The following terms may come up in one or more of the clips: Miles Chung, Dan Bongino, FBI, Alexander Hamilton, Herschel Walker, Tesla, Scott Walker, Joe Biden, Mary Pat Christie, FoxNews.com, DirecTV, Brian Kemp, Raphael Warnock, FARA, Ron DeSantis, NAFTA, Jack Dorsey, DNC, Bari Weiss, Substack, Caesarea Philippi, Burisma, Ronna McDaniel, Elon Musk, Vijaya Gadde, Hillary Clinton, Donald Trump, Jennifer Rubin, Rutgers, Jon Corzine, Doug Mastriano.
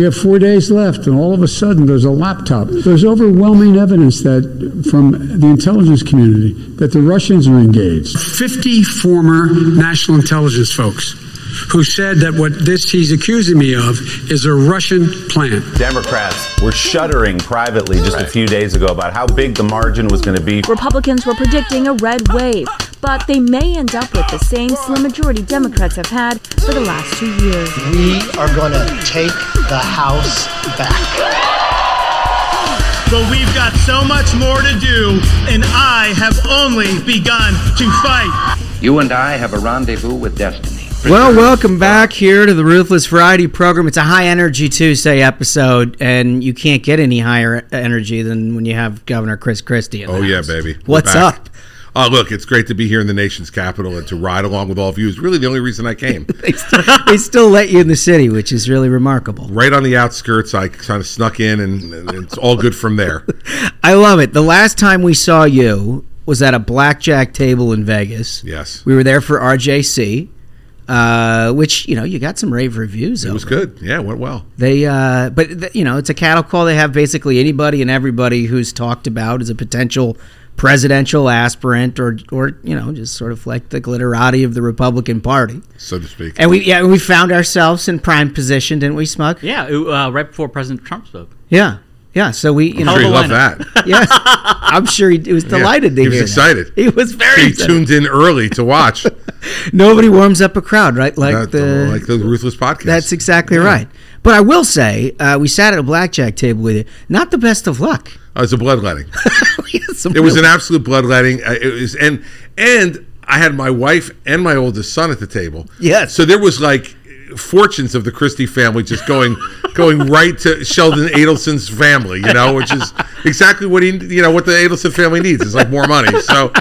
We have 4 days left, and all of a sudden there's a laptop. There's overwhelming evidence that from the intelligence community that the Russians are engaged. 50 former national intelligence folks who said that what this he's accusing me of is a Russian plan. Democrats were shuddering privately just a few days ago about how big the margin was going to be. Republicans were predicting a red wave, but they may end up with the same slim majority Democrats have had for the last 2 years. We are going to take the House back. But we've got so much more to do, and I have only begun to fight. You and I have a rendezvous with destiny. Well, welcome back here to the Ruthless Variety Program. It's a high-energy Tuesday episode, and you can't get any higher energy than when you have Governor Chris Christie in the house. Yeah, baby. What's up? Look, it's great to be here in the nation's capital and to ride along with all of you is really the only reason I came. they still let you in the city, which is really remarkable. Right on the outskirts, I kind of snuck in, and it's all good from there. I love it. The last time we saw you was at a blackjack table in Vegas. Yes. We were there for RJC. Which, you know, you got some rave reviews of. It was good. Yeah, it went well. They, you know, it's a cattle call. They have basically anybody and everybody who's talked about as a potential presidential aspirant or you know, just sort of like the glitterati of the Republican Party. So to speak. And we found ourselves in prime position, didn't we, Smug? Yeah, right before President Trump spoke. Yeah. Yeah, so we, you know, I'm sure he loved that. Yes, I'm sure he was delighted to hear that. He was excited. He was very excited. He tuned in early to watch. Nobody warms up a crowd, right? Like the Ruthless Podcast. That's exactly right. But I will say, we sat at a blackjack table with you. Not the best of luck. It was a bloodletting. It was an absolute bloodletting. It was, and I had my wife and my oldest son at the table. Yes. So there was like fortunes of the Christie family just going right to Sheldon Adelson's family, you know, which is exactly what what the Adelson family needs. It's like more money. So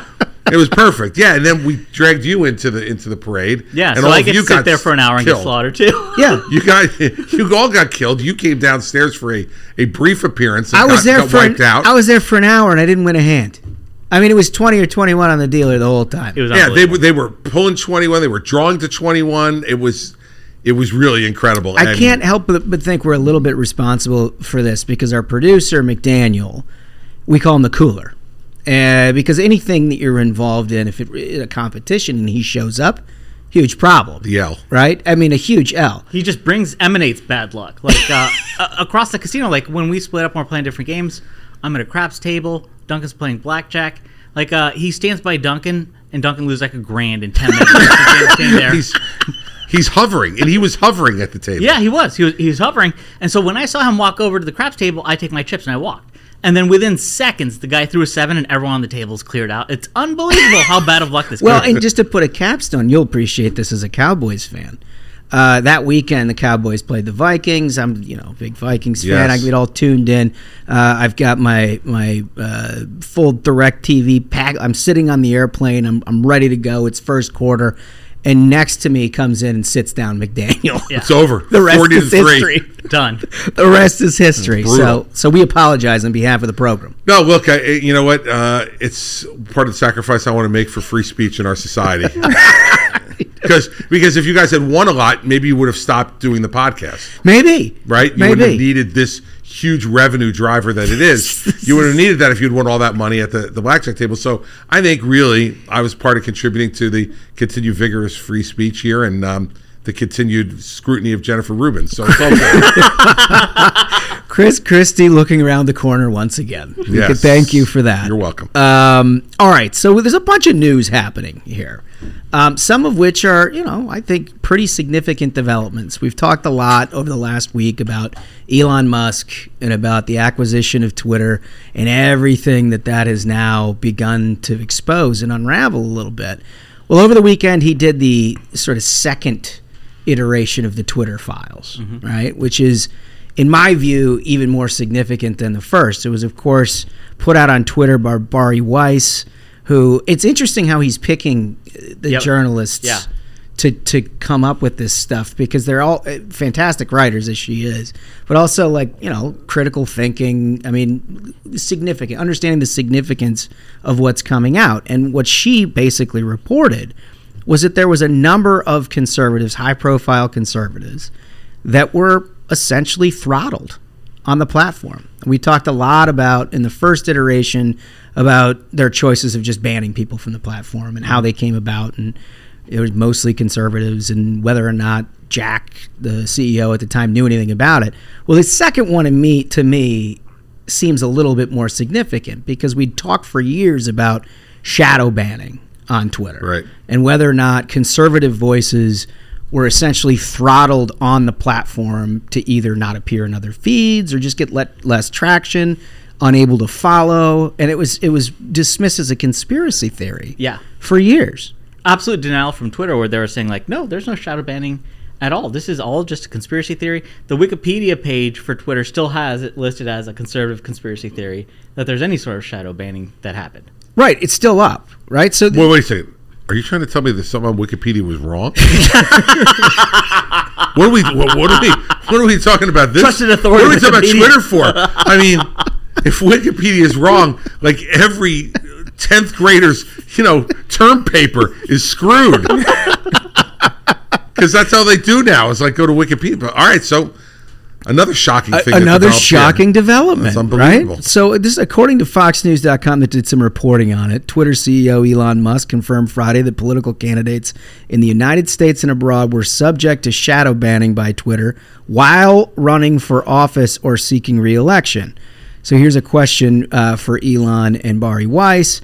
it was perfect. Yeah, and then we dragged you into the parade. Yeah, and so all I get to sit there for an hour and get slaughtered too. Yeah. You all got killed. You came downstairs for a brief appearance and I was there for an hour and I didn't win a hand. I mean, it was 20 or 21 on the dealer the whole time. It was they were pulling 21, they were drawing to 21. It was really incredible. I can't help but think we're a little bit responsible for this because our producer, McDaniel, we call him the cooler. Because anything that you're involved in, if it's a competition and he shows up, huge problem. The L. Right? I mean, a huge L. He just emanates bad luck. Like across the casino, like when we split up and we're playing different games, I'm at a craps table, Duncan's playing blackjack. Like he stands by Duncan, and Duncan loses like $1,000 in 10 minutes. He's hovering, and he was hovering at the table. Yeah, he was. He was hovering. And so when I saw him walk over to the craps table, I take my chips and I walked. And then within seconds, the guy threw a 7, and everyone on the table's cleared out. It's unbelievable how bad of luck this guy is. Well, and just to put a capstone, you'll appreciate this as a Cowboys fan. That weekend, the Cowboys played the Vikings. I'm, a big Vikings fan. I get all tuned in. I've got my full DirecTV pack. I'm sitting on the airplane. I'm ready to go. It's first quarter. And next to me comes in and sits down McDaniel. Yeah. It's over. The rest 40 is history. Done. The rest is history. So we apologize on behalf of the program. No, look, you know what? It's part of the sacrifice I want to make for free speech in our society. Because if you guys had won a lot, maybe you would have stopped doing the podcast. Maybe. Right? You wouldn't have needed this huge revenue driver that it is. You would have needed that if you'd won all that money at the blackjack table. So I think really I was part of contributing to the continued vigorous free speech here and the continued scrutiny of Jennifer Rubin. So it's all good. Chris Christie looking around the corner once again. Yes. Thank you for that. You're welcome. All right. So there's a bunch of news happening here, some of which are, I think pretty significant developments. We've talked a lot over the last week about Elon Musk and about the acquisition of Twitter and everything that has now begun to expose and unravel a little bit. Well, over the weekend, he did the sort of second iteration of the Twitter files, right? Which is, in my view, even more significant than the first. It was, of course, put out on Twitter by Bari Weiss, who it's interesting how he's picking the journalists to come up with this stuff because they're all fantastic writers, as she is, but also critical thinking. I mean, significant, understanding the significance of what's coming out. And what she basically reported was that there was a number of conservatives, high-profile conservatives, that were essentially throttled on the platform. We talked a lot about, in the first iteration, about their choices of just banning people from the platform and how they came about, and it was mostly conservatives, and whether or not Jack, the CEO at the time, knew anything about it. Well, the second one to me seems a little bit more significant, because we talked for years about shadow banning on Twitter, right, and whether or not conservative voices were essentially throttled on the platform to either not appear in other feeds or just get less traction, unable to follow, and it was dismissed as a conspiracy theory. Yeah, for years. Absolute denial from Twitter, where they were saying, like, no, there's no shadow banning at all. This is all just a conspiracy theory. The Wikipedia page for Twitter still has it listed as a conservative conspiracy theory that there's any sort of shadow banning that happened. Right. It's still up, right? So well, wait a second. Are you trying to tell me that something on Wikipedia was wrong? What are we talking about this? Trusted authority. What are we talking about Twitter for? I mean, if Wikipedia is wrong, like every 10th grader's, term paper is screwed. Because that's all they do now, is like go to Wikipedia. All right, so another shocking thing. Another shocking development. That's unbelievable. Right? So this, according to FoxNews.com that did some reporting on it, Twitter CEO Elon Musk confirmed Friday that political candidates in the United States and abroad were subject to shadow banning by Twitter while running for office or seeking re-election. So here's a question for Elon and Bari Weiss.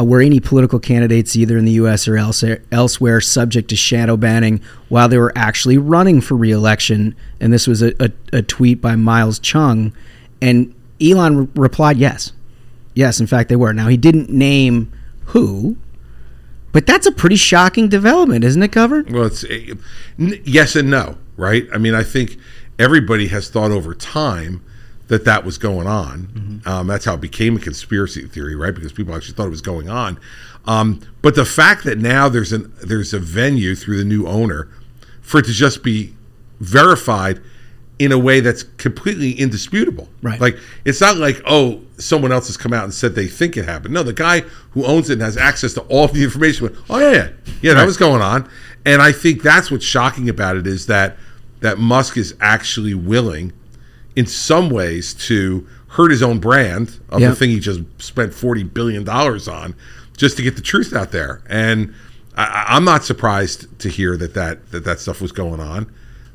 Were any political candidates either in the U.S. or elsewhere subject to shadow banning while they were actually running for re-election? And this was a tweet by Miles Chung. And Elon replied, yes. Yes, in fact, they were. Now, he didn't name who, but that's a pretty shocking development, isn't it, Cover? Well, it's yes and no, right? I mean, I think everybody has thought over time that was going on. Mm-hmm. That's how it became a conspiracy theory, right? Because people actually thought it was going on. But the fact that now there's a venue through the new owner for it to just be verified in a way that's completely indisputable. Right. Like, it's not like, oh, someone else has come out and said they think it happened. No, the guy who owns it and has access to all of the information went, oh, yeah, that was going on. And I think that's what's shocking about it, is that Musk is actually willing in some ways to hurt his own brand of the thing he just spent $40 billion on, just to get the truth out there. And I'm not surprised to hear that stuff was going on.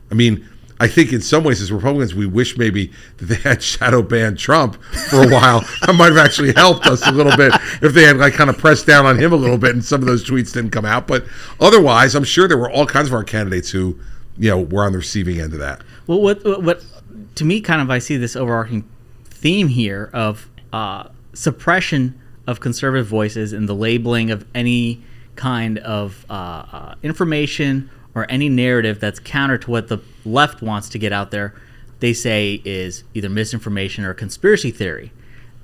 I mean, I think in some ways as Republicans, we wish maybe that they had shadow banned Trump for a while. That might have actually helped us a little bit if they had like kind of pressed down on him a little bit and some of those tweets didn't come out. But otherwise, I'm sure there were all kinds of our candidates who, were on the receiving end of that. Well, what to me, kind of, I see this overarching theme here of suppression of conservative voices and the labeling of any kind of information or any narrative that's counter to what the left wants to get out there. They say is either misinformation or conspiracy theory.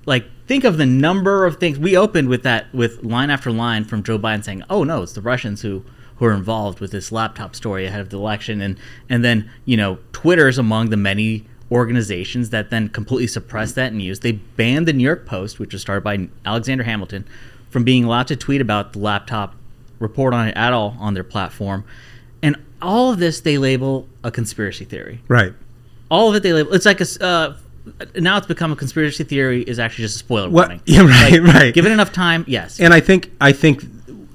Like, think of the number of things we opened with that, with line after line from Joe Biden saying, "Oh no, it's the Russians who are involved with this laptop story ahead of the election," and then Twitter is among the many organizations that then completely suppressed that news. They banned the New York Post, which was started by Alexander Hamilton, from being allowed to tweet about the laptop, report on it at all on their platform. And all of this they label a conspiracy theory. Right. All of it they label. It's like now it's become a conspiracy theory is actually just a spoiler warning. Yeah, right, like, right. Give it enough time, yes. And I think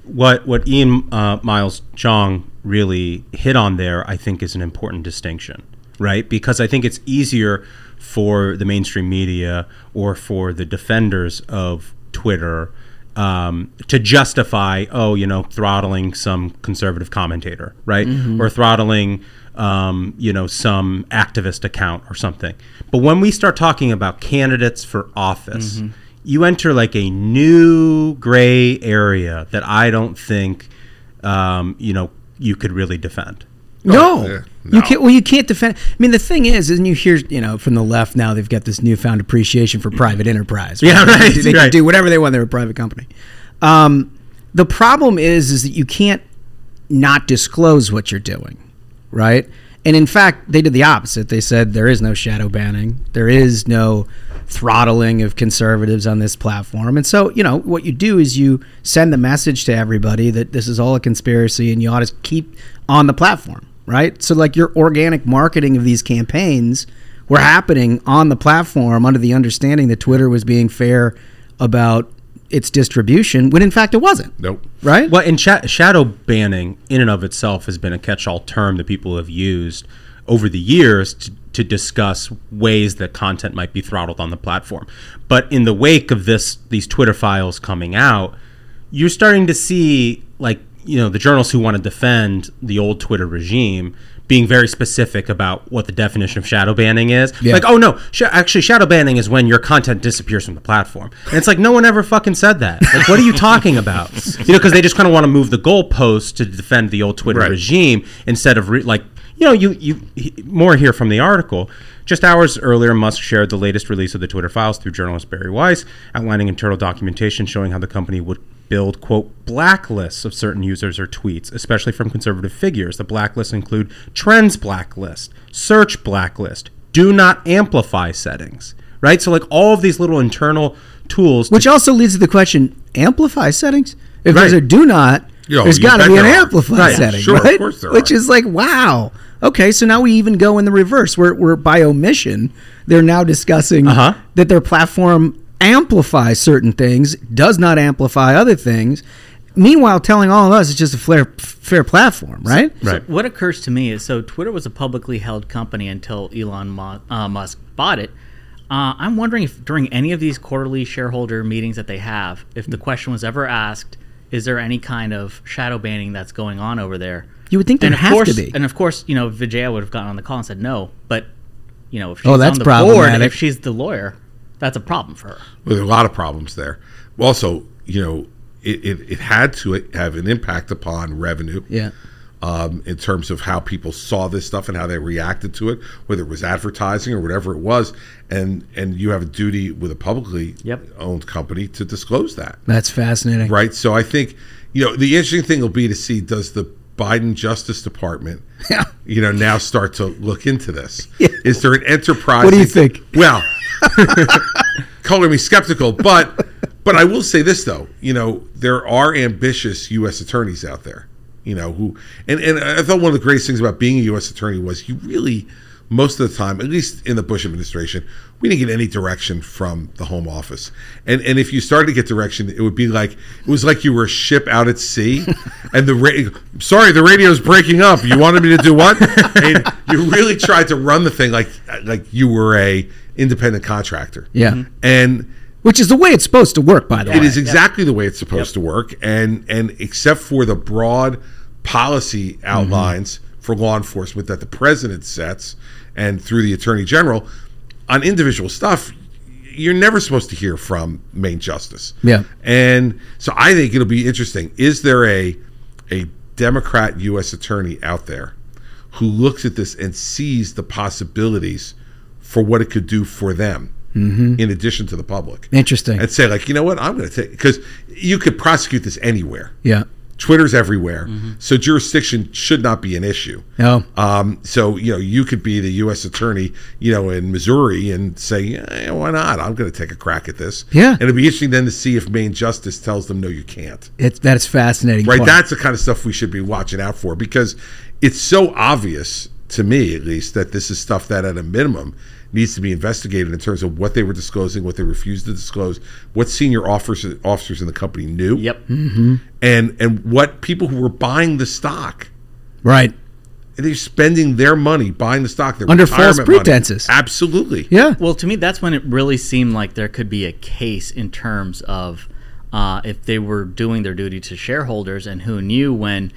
what Ian Miles Chong really hit on there, I think, is an important distinction, right? Because I think it's easier for the mainstream media or for the defenders of Twitter to justify, throttling some conservative commentator, right? Mm-hmm. Or throttling, some activist account or something. But when we start talking about candidates for office, mm-hmm. you enter like a new gray area that I don't think, you could really defend. No. You can't defend. I mean, the thing is, and you hear, from the left now, they've got this newfound appreciation for private enterprise. Right? Yeah, right. They can do whatever they want. They're a private company. The problem is that you can't not disclose what you're doing, right? And in fact, they did the opposite. They said there is no shadow banning. There is no throttling of conservatives on this platform. And so, what you do is you send the message to everybody that this is all a conspiracy and you ought to keep on the platform. right? So like your organic marketing of these campaigns were happening on the platform under the understanding that Twitter was being fair about its distribution, when in fact it wasn't. Nope. Right? Well, and shadow banning in and of itself has been a catch-all term that people have used over the years to discuss ways that content might be throttled on the platform. But in the wake of these Twitter files coming out, you're starting to see, like, you know, the journalists who want to defend the old Twitter regime being very specific about what the definition of shadow banning is. Yeah. Like, oh, no, actually, shadow banning is when your content disappears from the platform. And it's like, no one ever fucking said that. Like, what are you talking about? You know, because they just kind of want to move the goalposts to defend the old Twitter regime instead of, more here from the article. Just hours earlier, Musk shared the latest release of the Twitter files through journalist Bari Weiss, outlining internal documentation showing how the company would build, quote, blacklists of certain users or tweets, especially from conservative figures. The blacklists include trends blacklist, search blacklist, do not amplify settings, right? So like all of these little internal tools. Which also leads to the question, amplify settings? If there's a do not, there's got to be an amplify setting, sure, right? Of course there Which is like, wow. Okay, so now we even go in the reverse. We're by omission, they're now discussing that their platform amplifies certain things, does not amplify other things. Meanwhile, telling all of us it's just a fair platform, right? So what occurs to me is, so Twitter was a publicly held company until Elon Musk bought it. I'm wondering if during any of these quarterly shareholder meetings that they have, if the question was ever asked, is there any kind of shadow banning that's going on over there? You would think there has to be. And of course, you know, Vijaya would have gotten on the call and said no. But, you know, if she's on the board and if she's the lawyer, that's a problem for her. Well, there are a lot of problems there. Also, you know, it had to have an impact upon revenue. Yeah. In terms of how people saw this stuff and how they reacted to it, whether it was advertising or whatever it was, and you have a duty with a publicly owned company to disclose that. That's fascinating, right? So I think, you know, the interesting thing will be to see, does the Biden Justice Department, you know, now start to look into this? Is there an enterprise? What do you think? Well, color me skeptical, but I will say this though, you know, there are ambitious U.S. attorneys out there. You know, who, and I thought one of the greatest things about being a U.S. attorney was you really, most of the time, at least in the Bush administration, we didn't get any direction from the Home Office. And if you started to get direction, it would be like, it was like you were a ship out at sea, and the radio's breaking up. You wanted me to do what? And you really tried to run the thing like you were a independent contractor. Yeah. And which is the way it's supposed to work, by the way. It is exactly the way it's supposed to work. And except for the broad policy outlines for law enforcement that the president sets and through the attorney general, on individual stuff, you're never supposed to hear from main justice. Yeah. And so I think it'll be interesting. Is there a Democrat U.S. attorney out there who looks at this and sees the possibilities for what it could do for them? In addition to the public. Interesting. And say, like, you know what, I'm going to take, because you could prosecute this anywhere. Yeah. Twitter's everywhere. So jurisdiction should not be an issue. No. So, you know, you could be the U.S. attorney, you know, in Missouri and say, yeah, why not? I'm going to take a crack at this. Yeah. And it'd be interesting then to see if Maine Justice tells them, no, you can't. That's fascinating. Right. Point. That's the kind of stuff we should be watching out for, because it's so obvious, to me at least, that this is stuff that at a minimum needs to be investigated in terms of what they were disclosing, what they refused to disclose, what senior officers in the company knew, and what people who were buying the stock, right? And they're spending their money buying the stock, their under false pretenses, money. Absolutely, yeah. Well, to me, that's when it really seemed like there could be a case in terms of if they were doing their duty to shareholders and who knew when.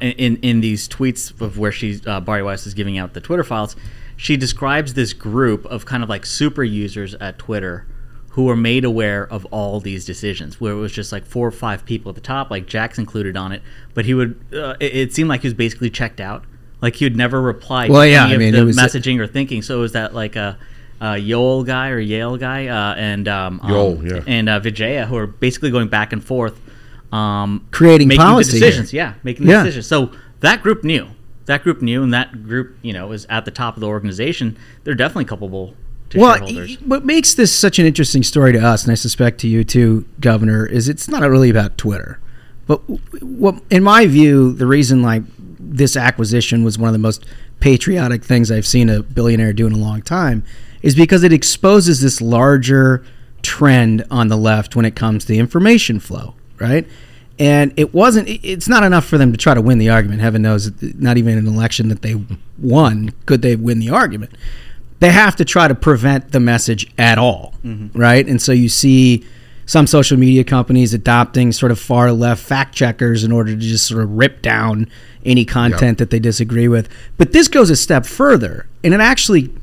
In these tweets of where she's Bari Weiss is giving out the Twitter files, she describes this group of kind of like super users at Twitter who were made aware of all these decisions, where it was just like 4 or 5 people at the top, like Jack's included on it, but he would it seemed like he was basically checked out, like he would never reply to any of the messaging or thinking. So it was that like Yale guy and Vijaya, who are basically going back and forth. Creating policy, making the decisions. So that group knew, and that group, you know, is at the top of the organization. They're definitely culpable to shareholders. What makes this such an interesting story to us, and I suspect to you too, Governor, is it's not really about Twitter. But in my view, the reason like this acquisition was one of the most patriotic things I've seen a billionaire do in a long time, is because it exposes this larger trend on the left when it comes to the information flow, right? And it's not enough for them to try to win the argument. Heaven knows, not even an election that they won could they win the argument. They have to try to prevent the message at all, right? And so you see some social media companies adopting sort of far left fact checkers in order to just sort of rip down any content that they disagree with. But this goes a step further, and it actually,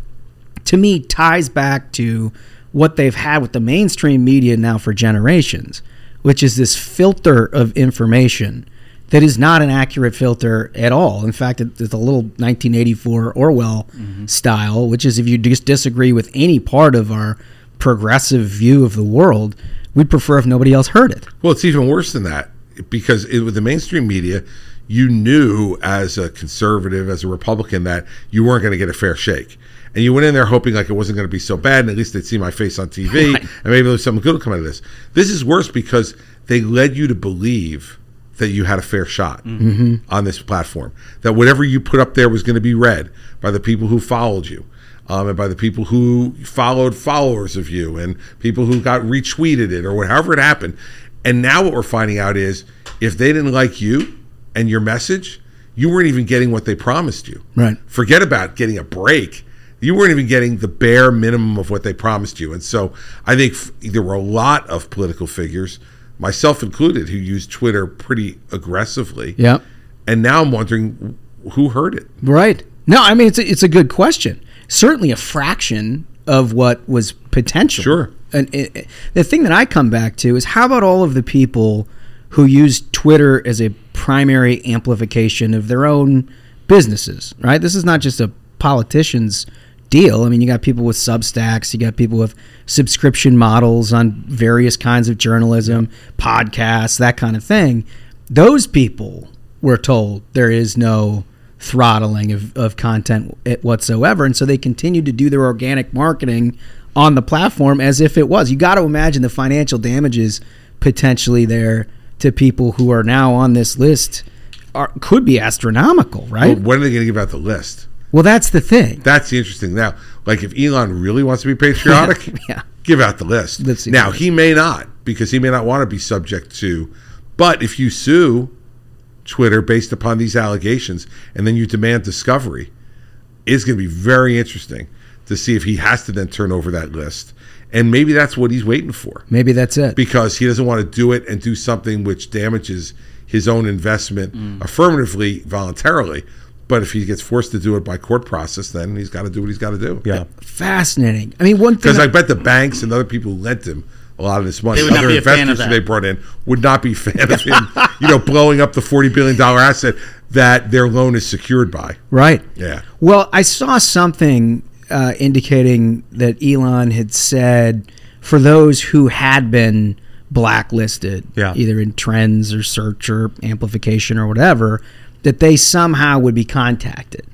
to me, ties back to what they've had with the mainstream media now for generations, which is this filter of information that is not an accurate filter at all. In fact, it's a little 1984 Orwell style, which is if you just disagree with any part of our progressive view of the world, we'd prefer if nobody else heard it. Well, it's even worse than that, because with the mainstream media, you knew as a conservative, as a Republican, that you weren't going to get a fair shake. And you went in there hoping like it wasn't going to be so bad, and at least they'd see my face on TV, and maybe there's something good will come out of this. This is worse because they led you to believe that you had a fair shot on this platform, that whatever you put up there was going to be read by the people who followed you, and by the people who followed followers of you, and people who got retweeted it, or whatever it happened. And now what we're finding out is if they didn't like you and your message, you weren't even getting what they promised you. Right. Forget about getting a break. You weren't even getting the bare minimum of what they promised you. And so I think there were a lot of political figures, myself included, who used Twitter pretty aggressively. Yeah. And now I'm wondering who heard it. Right. No, I mean, it's a good question. Certainly a fraction of what was potential. Sure. And the thing that I come back to is, how about all of the people who use Twitter as a primary amplification of their own businesses, right? This is not just a politician's deal. I mean, you got people with Substacks, you got people with subscription models on various kinds of journalism, podcasts, that kind of thing. Those people were told there is no throttling of content whatsoever, and so they continue to do their organic marketing on the platform as if it was. You got to imagine the financial damages potentially there to people who are now on this list could be astronomical, right? Well, when are they going to give out the list? Well, that's the thing. That's the interesting. Now, like, if Elon really wants to be patriotic, give out the list. Now, he may not, because he may not want to be subject to, but if you sue Twitter based upon these allegations and then you demand discovery, it's going to be very interesting to see if he has to then turn over that list. And maybe that's what he's waiting for. Maybe that's it. Because he doesn't want to do it and do something which damages his own investment affirmatively, voluntarily. But if he gets forced to do it by court process, then he's got to do what he's got to do. Yeah, fascinating. I mean, one thing, because I bet the banks and other people who lent him a lot of this money, other investors who they brought in, would not be a fan of him, blowing up the $40 billion asset that their loan is secured by. Right. Yeah. Well, I saw something indicating that Elon had said, for those who had been blacklisted, either in trends or search or amplification or whatever, that they somehow would be contacted,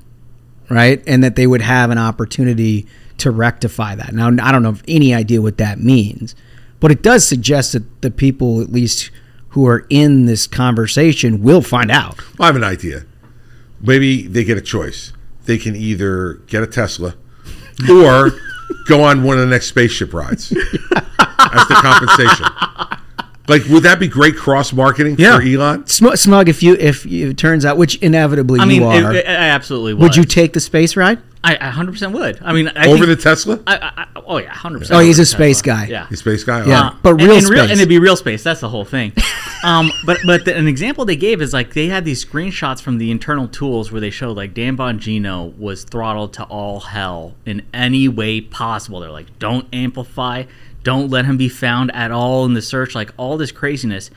right? And that they would have an opportunity to rectify that. Now, I don't have any idea what that means, but it does suggest that the people, at least who are in this conversation, will find out. Well, I have an idea. Maybe they get a choice. They can either get a Tesla or go on one of the next spaceship rides as the compensation. Like, would that be great cross marketing for Elon? Smug, if it turns out, which inevitably you are. It absolutely would. Would you take the space ride? I 100% would. I mean, over the Tesla? Yeah, 100%. Oh, he's a space guy. Yeah, he's a space guy. Yeah, but real space. And it'd be real space. That's the whole thing. But an example they gave is, like, they had these screenshots from the internal tools where they showed, like, Dan Bongino was throttled to all hell in any way possible. They're like, don't amplify. Don't let him be found at all in the search, like all this craziness.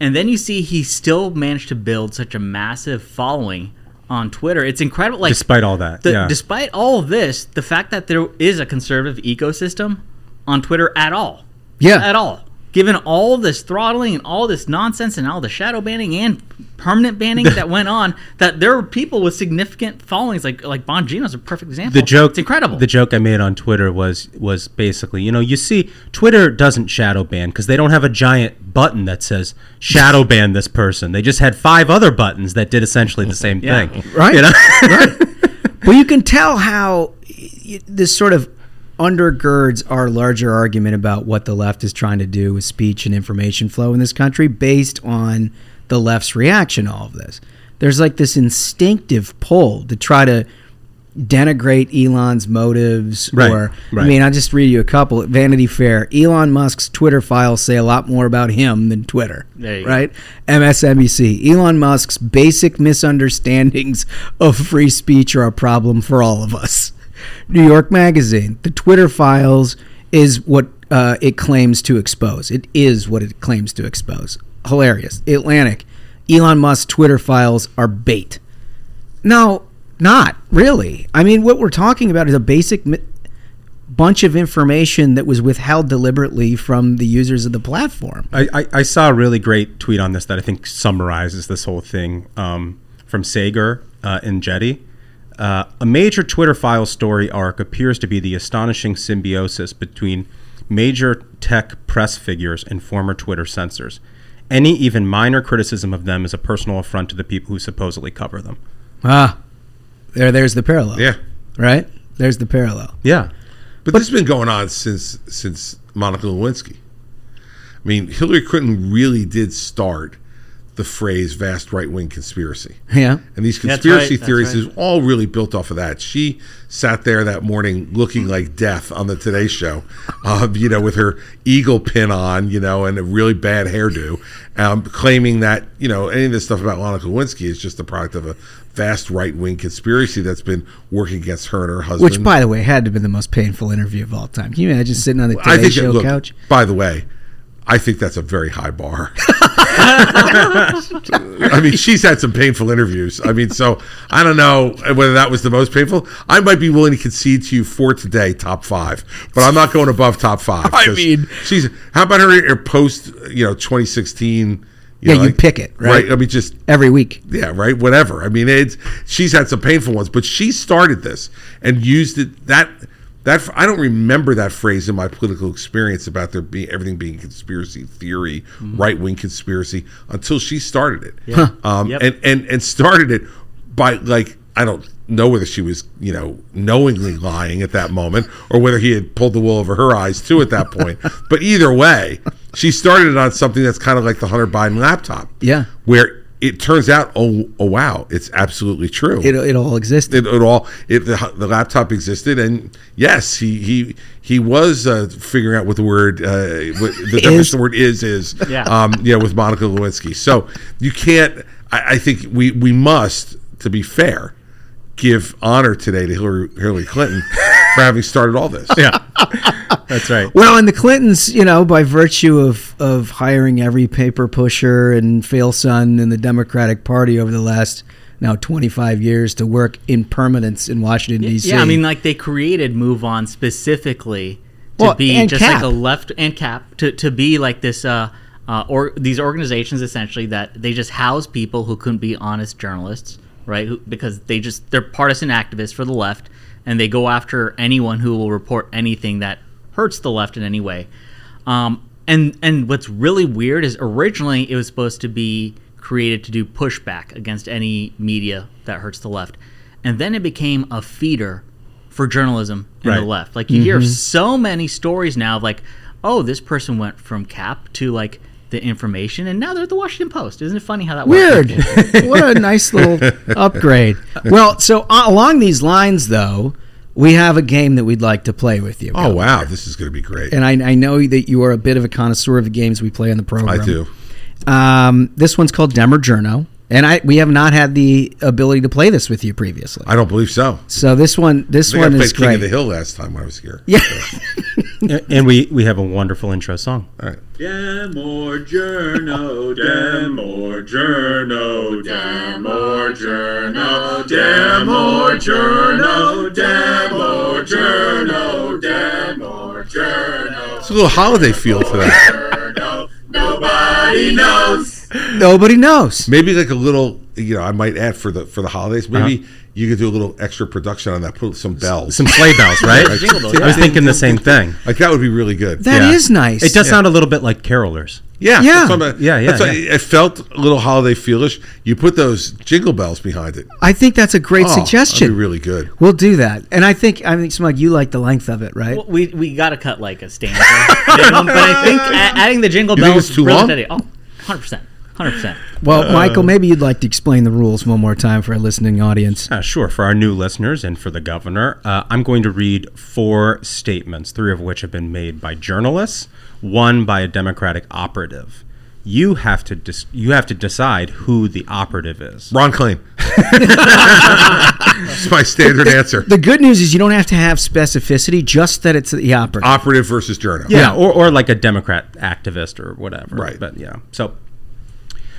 And then you see he still managed to build such a massive following on Twitter. It's incredible. Like, despite all that. Despite all of this, the fact that there is a conservative ecosystem on Twitter at all. Yeah. At all. Given all this throttling and all this nonsense and all the shadow banning and permanent banning that went on, that there were people with significant followings, like Bongino's a perfect example. The joke, it's incredible. The joke I made on Twitter was basically, you know, you see, Twitter doesn't shadow ban because they don't have a giant button that says shadow ban this person. They just had 5 other buttons that did essentially the same thing. Right. You know? Right. Well, you can tell how this sort of undergirds our larger argument about what the left is trying to do with speech and information flow in this country based on the left's reaction to all of this. There's like this instinctive pull to try to denigrate Elon's motives. Right, or, right. I mean, I'll just read you a couple. At Vanity Fair, Elon Musk's Twitter files say a lot more about him than Twitter. Right? Go. MSNBC, Elon Musk's basic misunderstandings of free speech are a problem for all of us. New York Magazine, the Twitter files is what it claims to expose. It is what it claims to expose. Hilarious. Atlantic, Elon Musk's Twitter files are bait. No, not really. I mean, what we're talking about is a basic bunch of information that was withheld deliberately from the users of the platform. I saw a really great tweet on this that I think summarizes this whole thing from Sager and Jetty. A major Twitter file story arc appears to be the astonishing symbiosis between major tech press figures and former Twitter censors. Any even minor criticism of them is a personal affront to the people who supposedly cover them. Ah, there's the parallel. Yeah. Right? There's the parallel. Yeah. But this has been going on since Monica Lewinsky. I mean, Hillary Clinton really did start the phrase vast right-wing conspiracy. Yeah. And these conspiracy theories is all really built off of that. She sat there that morning looking like death on the Today Show, you know, with her eagle pin on, you know, and a really bad hairdo, claiming that, you know, any of this stuff about Monica Lewinsky is just the product of a vast right-wing conspiracy that's been working against her and her husband. Which, by the way, had to have been the most painful interview of all time. Can you imagine sitting on the Today Show couch? By the way, I think that's a very high bar. I mean, she's had some painful interviews. I mean, so I don't know whether that was the most painful. I might be willing to concede to you for today top 5, but I'm not going above top 5. I mean, she's how about her post, you know, 2016. You know, you like, pick it, right? I mean, just every week. Yeah, right. Whatever. I mean, she's had some painful ones, but she started this and used it. That I don't remember that phrase in my political experience about there being everything being conspiracy theory, right wing conspiracy, until she started it, and started it by like I don't know whether she was knowingly lying at that moment or whether he had pulled the wool over her eyes too at that point. But either way, she started it on something that's kind of like the Hunter Biden laptop, where. It turns out, oh wow, it's absolutely true. It all existed. The laptop existed, and yes, he was figuring out what the word the definition of the word is with Monica Lewinsky. So you can't. I think we must, to be fair, give honor today to Hillary Clinton for having started all this. Yeah. That's right. Well, and the Clintons, by virtue of hiring every paper pusher and failson in the Democratic Party over the last now 25 years to work in permanence in Washington, D.C. Yeah, I mean, like they created MoveOn specifically to be just Cap. Like a left and Cap to be like this or these organizations essentially that they just house people who couldn't be honest journalists, right? Because they're partisan activists for the left. And they go after anyone who will report anything that hurts the left in any way. And what's really weird is originally it was supposed to be created to do pushback against any media that hurts the left. And then it became a feeder for journalism and the left. Like you hear so many stories now of like, oh, this person went from Cap to like the Information, and now they're at the Washington Post. Isn't it funny how that works? Weird. What a nice little upgrade. Well, so along these lines, though, we have a game that we'd like to play with you. Oh, wow. This is going to be great. And I know that you are a bit of a connoisseur of the games we play on the program. I do. This one's called Demerjourno, and we have not had the ability to play this with you previously. I don't believe so. So this one is great. I played King of the Hill last time when I was here. Yeah. And we have a wonderful intro song. All right. Demerjourno, Demerjourno, Demerjourno, Demerjourno, Demerjourno, Demerjourno. It's a little holiday feel to that. Nobody knows. Nobody knows. Maybe like a little, you know, I might add for the holidays, maybe you could do a little extra production on that. Put some bells. Some sleigh bells, right? I was thinking the same thing. Like that would be really good. That is nice. It does sound a little bit like carolers. Yeah. It felt a little holiday feelish. You put those jingle bells behind it. I think that's a great suggestion. That'd be really good. We'll do that. And I think Smug, you like the length of it, right? Well, we got to cut like a stanza. But I think adding the jingle bells is too long. 100%. 100%. Well, Michael, maybe you'd like to explain the rules one more time for our listening audience. Sure. For our new listeners and for the governor, I'm going to read 4 statements, 3 of which have been made by journalists, 1 by a Democratic operative. You have to decide who the operative is. Ron Klain. It's my standard answer. The good news is you don't have to have specificity, just that it's the operative. Operative versus journalist. Yeah, or like a Democrat activist or whatever. Right. But yeah, so...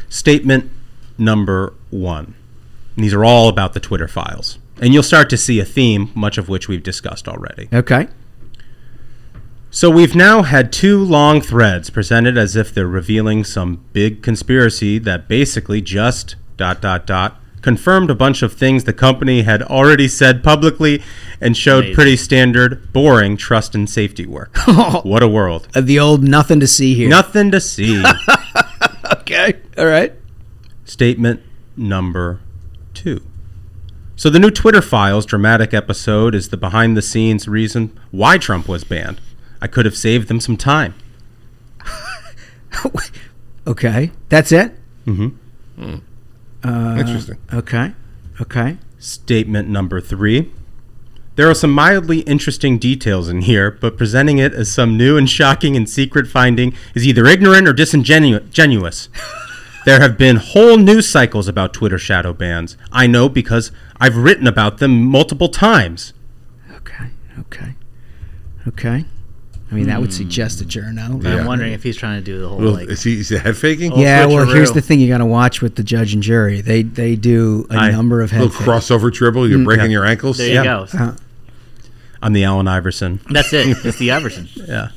Statement number 1. And these are all about the Twitter files. And you'll start to see a theme, much of which we've discussed already. Okay. So we've now had 2 long threads presented as if they're revealing some big conspiracy that basically just ... confirmed a bunch of things the company had already said publicly and showed pretty standard, boring trust and safety work. What a world. The old nothing to see here. Nothing to see. Okay. All right. Statement number 2. So the new Twitter Files dramatic episode is the behind-the-scenes reason why Trump was banned. I could have saved them some time. Okay. That's it? Mm-hmm. Interesting. Okay. Statement number 3. There are some mildly interesting details in here, but presenting it as some new and shocking and secret finding is either ignorant or disingenuous. There have been whole news cycles about Twitter shadow bans. I know because I've written about them multiple times. Okay. I mean, that would suggest a journo. Yeah. I'm wondering if he's trying to do the whole, is he head faking? Yeah, well, here's the thing you got to watch with the judge and jury. They do a number of head fakes. Little crossover dribble, you're breaking your ankles. There you go. I'm the Allen Iverson. That's it. It's the Iverson. Yeah.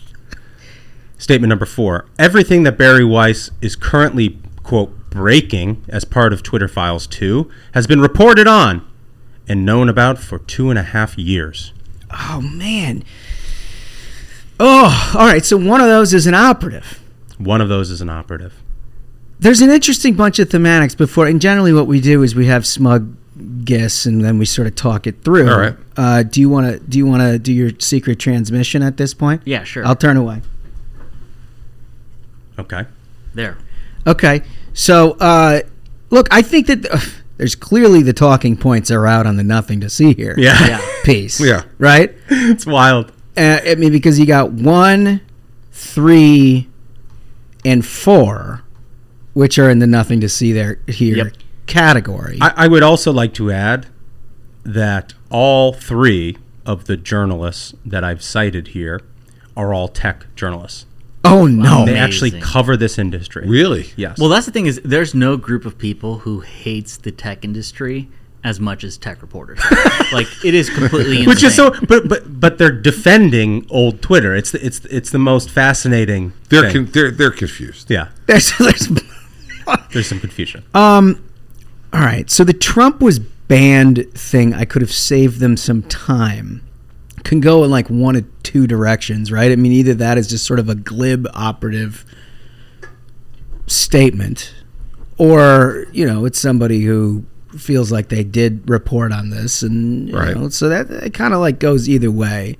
Statement number 4. Everything that Bari Weiss is currently, quote, breaking as part of Twitter Files 2 has been reported on and known about for 2.5 years. Oh, man. Oh, all right. So one of those is an operative. There's an interesting bunch of thematics before. And generally what we do is we have smug guess and then we sort of talk it through. All right. Do you want to do your secret transmission at this point? Yeah, sure. I'll turn away. Okay. There. Okay. So, look, I think that... There's clearly the talking points are out on the nothing to see here. Yeah. Piece. Yeah. Right? It's wild. I mean, because you got 1, 3, and 4, which are in the nothing to see here category. I would also like to add that all 3 of the journalists that I've cited here are all tech journalists. Oh, no. Amazing. They actually cover this industry. Really? Yes. Well, that's the thing is there's no group of people who hates the tech industry as much as tech reporters. Like, it is completely insane. Which is so, but they're defending old Twitter. It's the most fascinating thing. They're confused. Yeah. There's some confusion. All right. So the Trump was banned thing, I could have saved them some time, can go in like one of 2 directions, right? I mean, either that is just sort of a glib operative statement, or, you know, it's somebody who feels like they did report on this, and you know, so that it kind of like goes either way.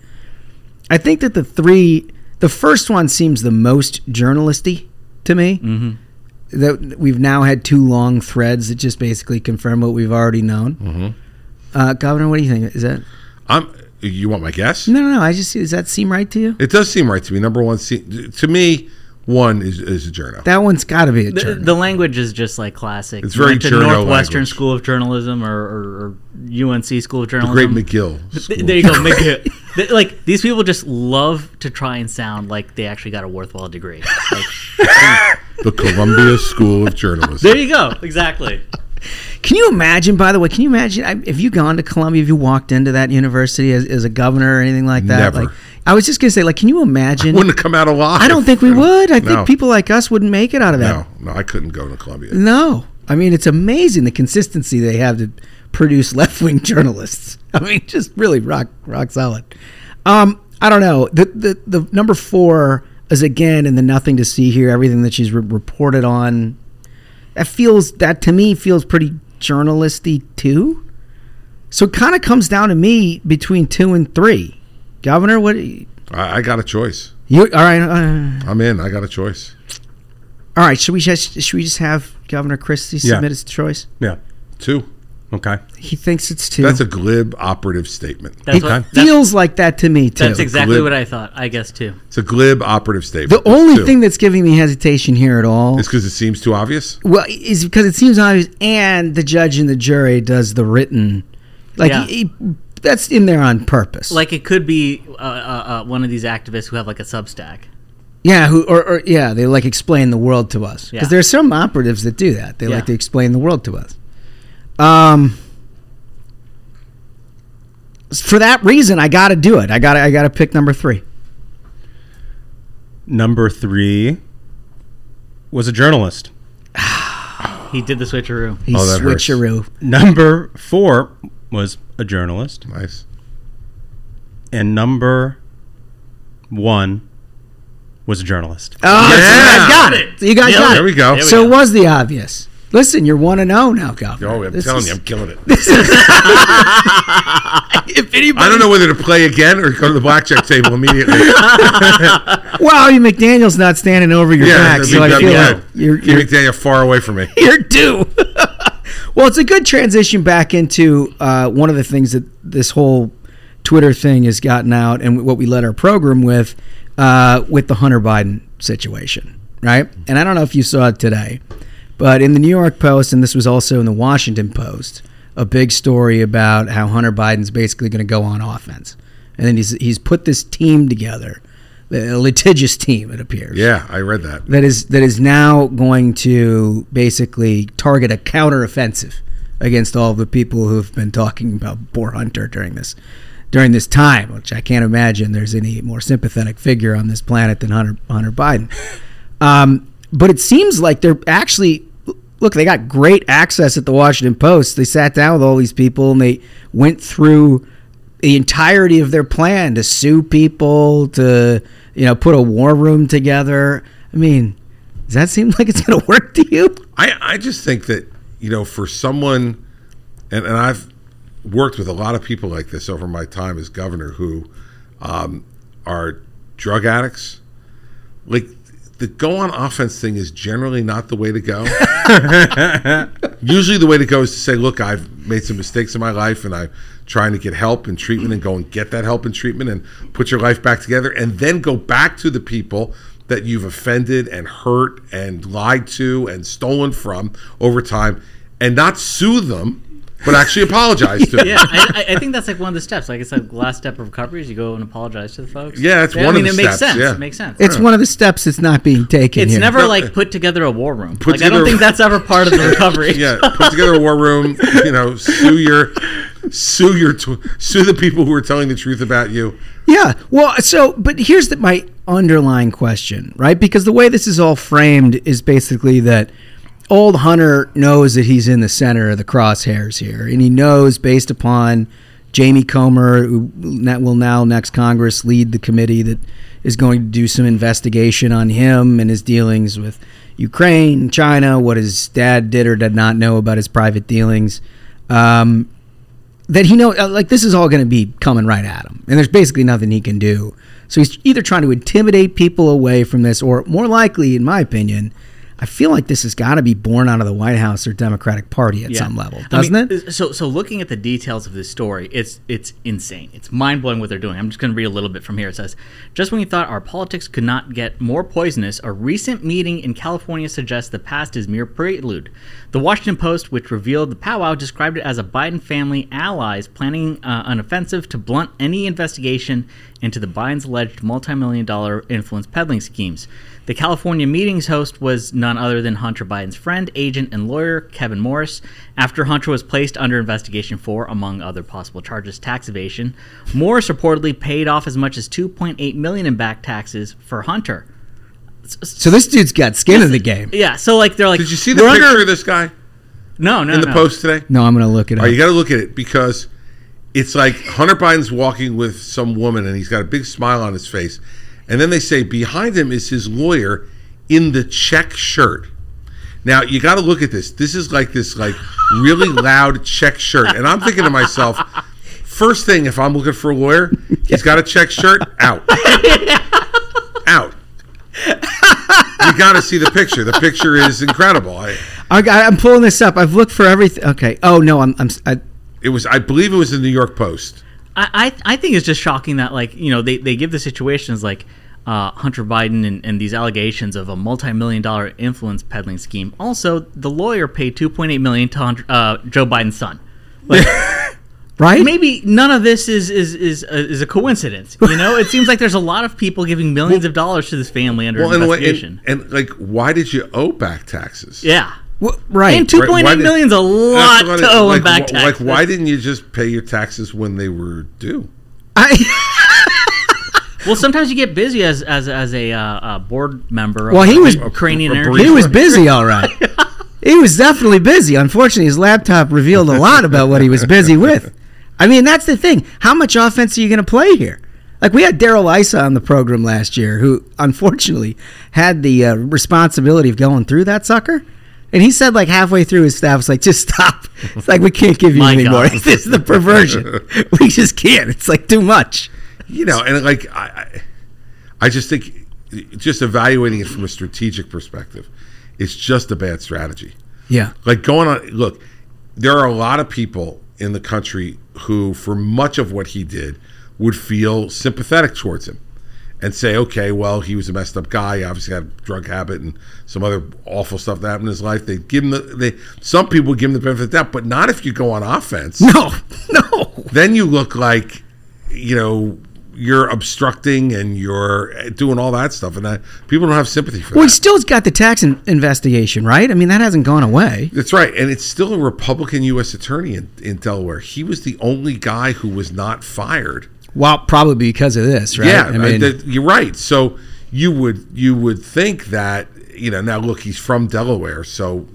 I think that the first one seems the most journalisty to me. Mm-hmm. That we've now had 2 long threads that just basically confirm what we've already known. Mm-hmm. Governor, what do you think? Is that? You want my guess? No. Does that seem right to you? It does seem right to me. Number one, to me. 1 is a journo. That one's got to be a journo. The language is just like classic. It's very journo Northwestern language. School of Journalism or UNC School of Journalism. The great McGill. There you go, McGill. Like, these people just love to try and sound like they actually got a worthwhile degree. Like, the Columbia School of Journalism. There you go. Exactly. Can you imagine, by the way, have you gone to Columbia? Have you walked into that university as a governor or anything like that? Never. Like, I was just going to say, like, can you imagine? I wouldn't have come out alive. I don't think we would. I think people like us wouldn't make it out of that. No, I couldn't go to Columbia. No. I mean, it's amazing the consistency they have to produce left-wing journalists. I mean, just really rock solid. I don't know. The number four is, again, in the nothing to see here, everything that she's reported on. That to me feels pretty journalisty too. So it kind of comes down to me between 2 and 3. Governor, what? I got a choice. All right. I'm in. I got a choice. All right. Should we just have Governor Christie submit his choice? Yeah. 2. Okay. He thinks it's 2. That's a glib operative statement. It feels like that to me, too. That's exactly what I thought. I guess, too. It's a glib operative statement. The only thing that's giving me hesitation here at all... It's because it seems too obvious? Well, it's because it seems obvious, and the judge and the jury does the written... that's in there on purpose. Like, it could be one of these activists who have, like, a Substack. Yeah, they, like, explain the world to us. Because there are some operatives that do that. They like to explain the world to us. For that reason, I got to do it. I got to pick number 3. Number 3 was a journalist. He did the switcheroo. Switcheroo. Hurts. Number 4 was a journalist. Nice. And number 1 was a journalist. Oh, yeah. So you guys got it. There we go. So it was the obvious. Listen, you're 1-0 now, Governor. Oh, I'm killing it. If anybody, I don't know whether to play again or go to the blackjack table immediately. Well, McDaniel's not standing over your back, so I feel like you're McDaniel far away from me. You're due. Well, it's a good transition back into one of the things that this whole Twitter thing has gotten out, and what we led our program with the Hunter Biden situation, right? And I don't know if you saw it today. But in the New York Post, and this was also in the Washington Post, a big story about how Hunter Biden's basically going to go on offense. And then he's put this team together, a litigious team, it appears. Yeah, I read that. That is now going to basically target a counteroffensive against all the people who have been talking about poor Hunter during this time, which I can't imagine there's any more sympathetic figure on this planet than Hunter Biden. But it seems like they're actually, look, they got great access at the Washington Post. They sat down with all these people and they went through the entirety of their plan to sue people, to, put a war room together. I mean, does that seem like it's going to work to you? I just think that, for someone, and I've worked with a lot of people like this over my time as governor who are drug addicts, like, the go on offense thing is generally not the way to go. Usually the way to go is to say, look, I've made some mistakes in my life and I'm trying to get help and treatment, and go and get that help and treatment and put your life back together, and then go back to the people that you've offended and hurt and lied to and stolen from over time, and not sue them, but actually apologize to them. Yeah, I think that's like one of the steps. Like, it's like the last step of recovery is you go and apologize to the folks. Yeah, that's one of the steps. I mean, it makes sense. It's one of the steps that's not being taken. It's never like put together a war room. Like, I don't think that's ever part of the recovery. Yeah, put together a war room, sue the people who are telling the truth about you. Yeah, well, but here's my underlying question, right? Because the way this is all framed is basically that old Hunter knows that he's in the center of the crosshairs here, and he knows, based upon Jamie Comer, who will now next Congress lead the committee that is going to do some investigation on him and his dealings with Ukraine, China, what his dad did or did not know about his private dealings, that he knows, like, this is all going to be coming right at him, and there's basically nothing he can do. So he's either trying to intimidate people away from this, or more likely, in my opinion, I feel like this has got to be born out of the White House or Democratic Party at some level, doesn't it? So looking at the details of this story, it's insane. It's mind-blowing what they're doing. I'm just going to read a little bit from here. It says, just when you thought our politics could not get more poisonous, a recent meeting in California suggests the past is mere prelude. The Washington Post, which revealed the powwow, described it as a Biden family allies planning an offensive to blunt any investigation into the Biden's alleged multi-million-dollar influence peddling schemes. The California meeting's host was none other than Hunter Biden's friend, agent, and lawyer, Kevin Morris, after Hunter was placed under investigation for, among other possible charges, tax evasion. Morris reportedly paid off as much as $2.8 million in back taxes for Hunter. So this dude's got skin in the game. Yeah, so like they're like... Did you see the picture of this guy? No. In the post today? No, I'm going to look it up. All right, you got to look at it because it's like Hunter Biden's walking with some woman and he's got a big smile on his face. And then they say behind him is his lawyer in the check shirt. Now, you got to look at this. This is like this like really loud check shirt. And I'm thinking to myself, first thing, if I'm looking for a lawyer, he's got a check shirt, out. Out. You got to see the picture. The picture is incredible. I'm pulling this up. I've looked for everything. Okay. Oh, no, I believe it was the New York Post. I think it's just shocking that, like, you know, they give the situations like Hunter Biden and these allegations of a multi-million-dollar influence peddling scheme. Also, the lawyer paid $2.8 million to Joe Biden's son. Like, right? Maybe none of this is a coincidence. You know, it seems like there's a lot of people giving millions of dollars to this family under investigation. And like, why did you owe back taxes? Yeah. Well, right. And $2.8 million is a lot to owe in back taxes. Like, why didn't you just pay your taxes when they were due? Well, sometimes you get busy as a board member. Well, he was Ukrainian. He was busy, all right. He was definitely busy. Unfortunately, his laptop revealed a lot about what he was busy with. I mean, that's the thing. How much offense are you going to play here? Like, we had Daryl Issa on the program last year, who unfortunately had the responsibility of going through that sucker. And he said, like, halfway through, his staff was like, just stop. It's like, we can't give you anymore. This is the perversion. We just can't. It's like too much. You know, and like, I just think just evaluating it from a strategic perspective, it's just a bad strategy. Yeah. Like going on, look, there are a lot of people in the country who, for much of what he did, would feel sympathetic towards him. And say, okay, well, he was a messed up guy. He obviously had a drug habit and some other awful stuff that happened in his life. They give him some people give him the benefit of the doubt, but not if you go on offense. No. Then you look like, you know, you're obstructing and you're doing all that stuff, and that people don't have sympathy for that. Well, he still's got the tax investigation, right? I mean, that hasn't gone away. That's right, and it's still a Republican U.S. attorney in Delaware. He was the only guy who was not fired. Well, probably because of this, right? Yeah, I mean, you're right. So you would think that, you know, now look, he's from Delaware, so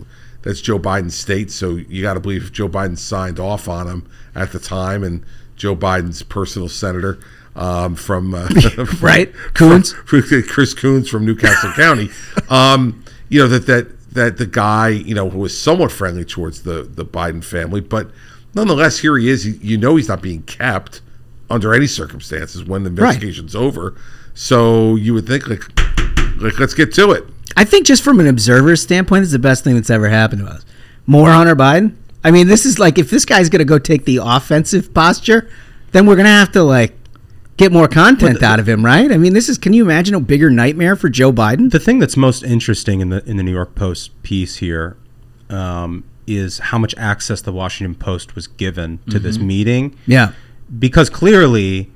that's Joe Biden's state. So you got to believe if Joe Biden signed off on him at the time, and Joe Biden's personal senator right, Coons, Chris Coons from Newcastle County, you know that the guy, you know, who was somewhat friendly towards the Biden family, but nonetheless, here he is. You know, he's not being kept under any circumstances when the investigation's over. So you would think, like, let's get to it. I think just from an observer's standpoint, this is the best thing that's ever happened to us. More Hunter Biden. I mean, this is like, if this guy's going to go take the offensive posture, then we're going to have to, like, get more content out of him, right? I mean, this is, can you imagine a bigger nightmare for Joe Biden? The thing that's most interesting in the New York Post piece here is how much access the Washington Post was given to this meeting. Yeah. Because clearly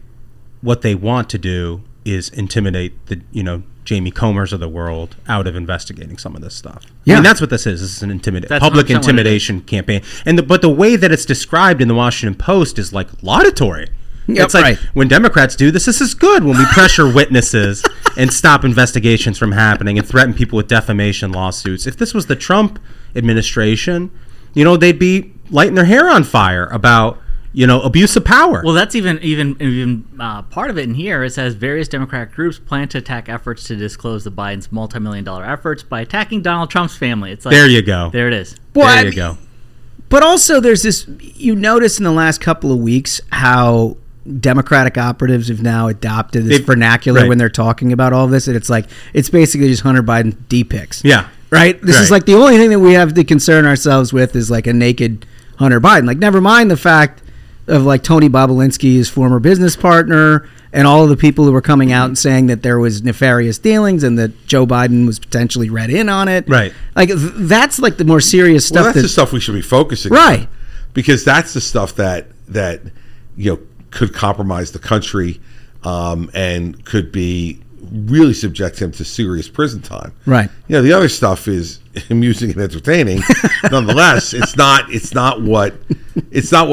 what they want to do is intimidate the, you know, Jamie Comers of the world out of investigating some of this stuff. Yeah. I mean, that's what this is. This is an public intimidation campaign. And but the way that it's described in the Washington Post is like laudatory. Yep, it's like when Democrats do this is good. When we pressure witnesses and stop investigations from happening and threaten people with defamation lawsuits. If this was the Trump administration, you know, they'd be lighting their hair on fire about, you know, abuse of power. Well, that's even part of it in here. It says various Democratic groups plan to attack efforts to disclose the Biden's multi-million-dollar efforts by attacking Donald Trump's family. It's like, there you go. There it is. Well, there you go. But also there's this, you notice in the last couple of weeks how Democratic operatives have now adopted this vernacular when they're talking about all this. And it's like, it's basically just Hunter Biden D-pics. Yeah. Right? This is like the only thing that we have to concern ourselves with is like a naked Hunter Biden. Like, never mind the fact of like Tony Bobolinsky, his former business partner, and all of the people who were coming out and saying that there was nefarious dealings and that Joe Biden was potentially read in on it. Right. Like, that's like the more serious stuff. Well, that's the stuff we should be focusing on. Right. Because that's the stuff that, you know, could compromise the country and could be really subject him to serious prison time. Right. You know, the other stuff is amusing and entertaining. Nonetheless, it's not what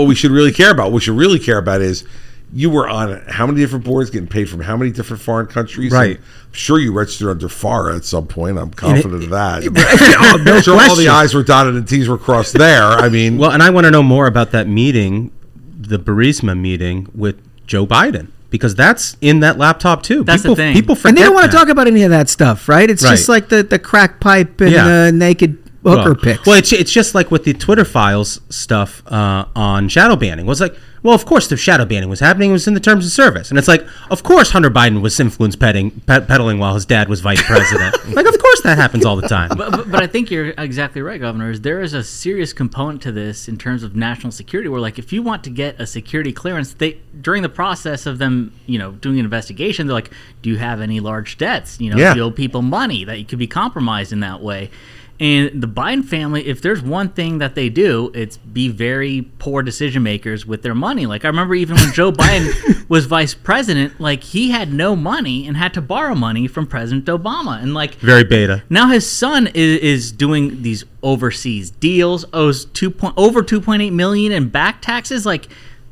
we should really care about. What we should really care about is you were on how many different boards, getting paid from how many different foreign countries. Right. And I'm sure you registered under FARA at some point. I'm confident of that. I'm sure all the I's were dotted and T's were crossed there. I mean, well, and I want to know more about that meeting, the Burisma meeting with Joe Biden. Because that's in that laptop, too. That's the thing. People forget. And they don't want to talk about any of that stuff, right? It's just like the crack pipe and the naked hooker pics. Well, it's just like with the Twitter files stuff on shadow banning. It was like, well, of course, the shadow banning was happening. It was in the terms of service. And it's like, of course, Hunter Biden was influence peddling while his dad was vice president. Like, of course, that happens all the time. But I think you're exactly right, Governor. There is a serious component to this in terms of national security where, like, if you want to get a security clearance, during the process of them, you know, doing an investigation, they're like, do you have any large debts? You know, do you owe people money that you could be compromised in that way? And the Biden family, if there's one thing that they do, it's be very poor decision makers with their money. Like, I remember even when Joe Biden was vice president, like, he had no money and had to borrow money from President Obama. And, like, very beta. Now his son is doing these overseas deals, owes over $2.8 million in back taxes. Like,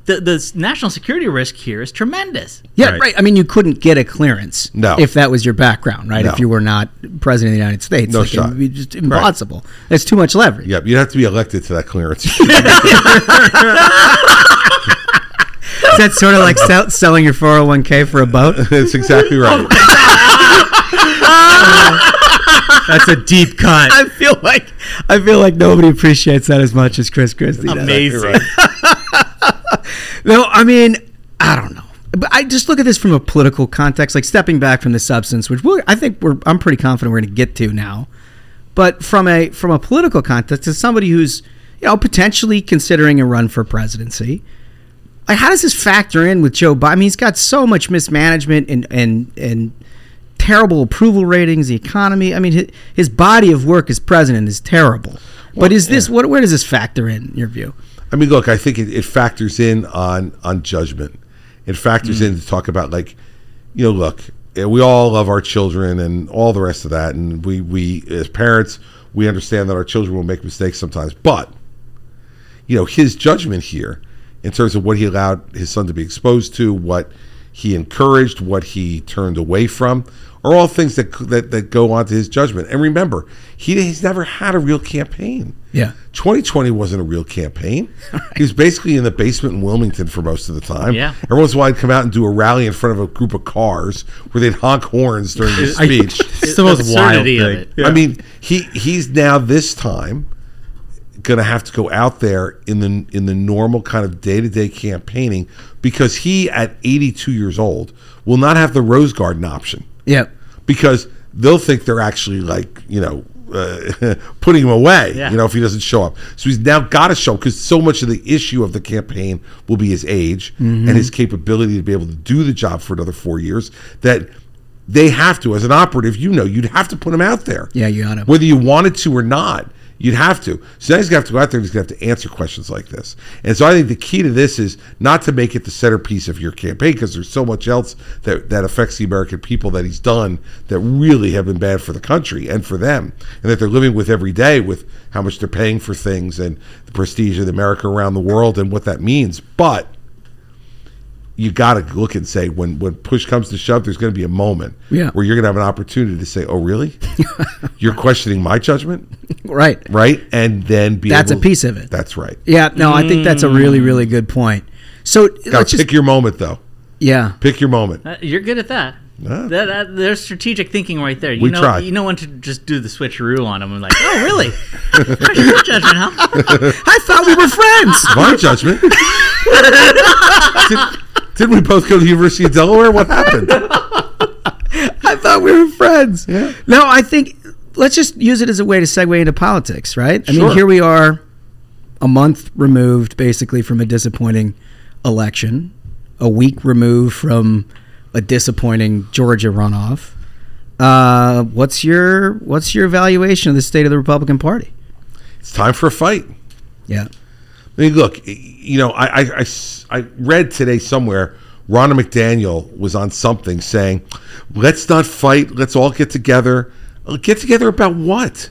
the national security risk here is tremendous. Yeah, right. I mean, you couldn't get a clearance if that was your background, right? No. If you were not president of the United States. No shot. It would be just impossible. Right. That's too much leverage. Yep, you'd have to be elected to that clearance. Is that sort of like selling your 401k for a boat? That's exactly right. That's a deep cut. I feel like nobody appreciates that as much as Chris Christie does. Amazing. No, I mean, I don't know. But I just look at this from a political context, like stepping back from the substance, which I'm pretty confident we're going to get to now. But from a political context, as somebody who's, you know, potentially considering a run for presidency, like, how does this factor in with Joe Biden? I mean, he's got so much mismanagement and terrible approval ratings, the economy. I mean, his body of work as president is terrible. Well, but is this where does this factor in your view? I mean, look, I think it factors in on judgment. It factors in to talk about, like, you know, look, we all love our children and all the rest of that. And we as parents, we understand that our children will make mistakes sometimes. But, you know, his judgment here in terms of what he allowed his son to be exposed to, what he encouraged, what he turned away from, are all things that go on to his judgment. And remember, he's never had a real campaign. Yeah, 2020 wasn't a real campaign. Right. He was basically in the basement in Wilmington for most of the time. Yeah, every once in a while I'd come out and do a rally in front of a group of cars where they'd honk horns during his speech. It's the most wild thing. Of it. Yeah. I mean, he's now this time going to have to go out there in the normal kind of day-to-day campaigning, because he, at 82 years old, will not have the Rose Garden option. Yeah, because they'll think they're actually, like, you know, putting him away, you know, if he doesn't show up. So he's now got to show up, because so much of the issue of the campaign will be his age and his capability to be able to do the job for another 4 years, that they have to, as an operative, you know, you'd have to put him out there. Yeah, you ought to. Whether you wanted to or not, you'd have to. So now he's going to have to go out there and he's going to have to answer questions like this. And so I think the key to this is not to make it the centerpiece of your campaign, because there's so much else that affects the American people that he's done that really have been bad for the country and for them, and that they're living with every day, with how much they're paying for things and the prestige of America around the world and what that means. But you got to look and say, when push comes to shove, there's going to be a moment where you're going to have an opportunity to say, oh, really? You're questioning my judgment? Right. Right? And then that's a piece of it. That's right. Yeah. No, I think that's a really, really good point. So let's pick your moment, though. Yeah. Pick your moment. You're good at that. There's strategic thinking right there. You know when to just do the switcheroo on them. I'm like, oh, really? Where's your judgment, huh? I thought we were friends. My judgment? Didn't we both go to the University of Delaware? What happened? I thought we were friends. Yeah. No, I think let's just use it as a way to segue into politics, right? Sure. I mean, here we are a month removed, basically, from a disappointing election, a week removed from a disappointing Georgia runoff. What's your evaluation of the state of the Republican Party? It's time for a fight. Yeah. I mean, look, you know, I read today somewhere Ronna McDaniel was on something saying, let's not fight. Let's all get together. Get together about what?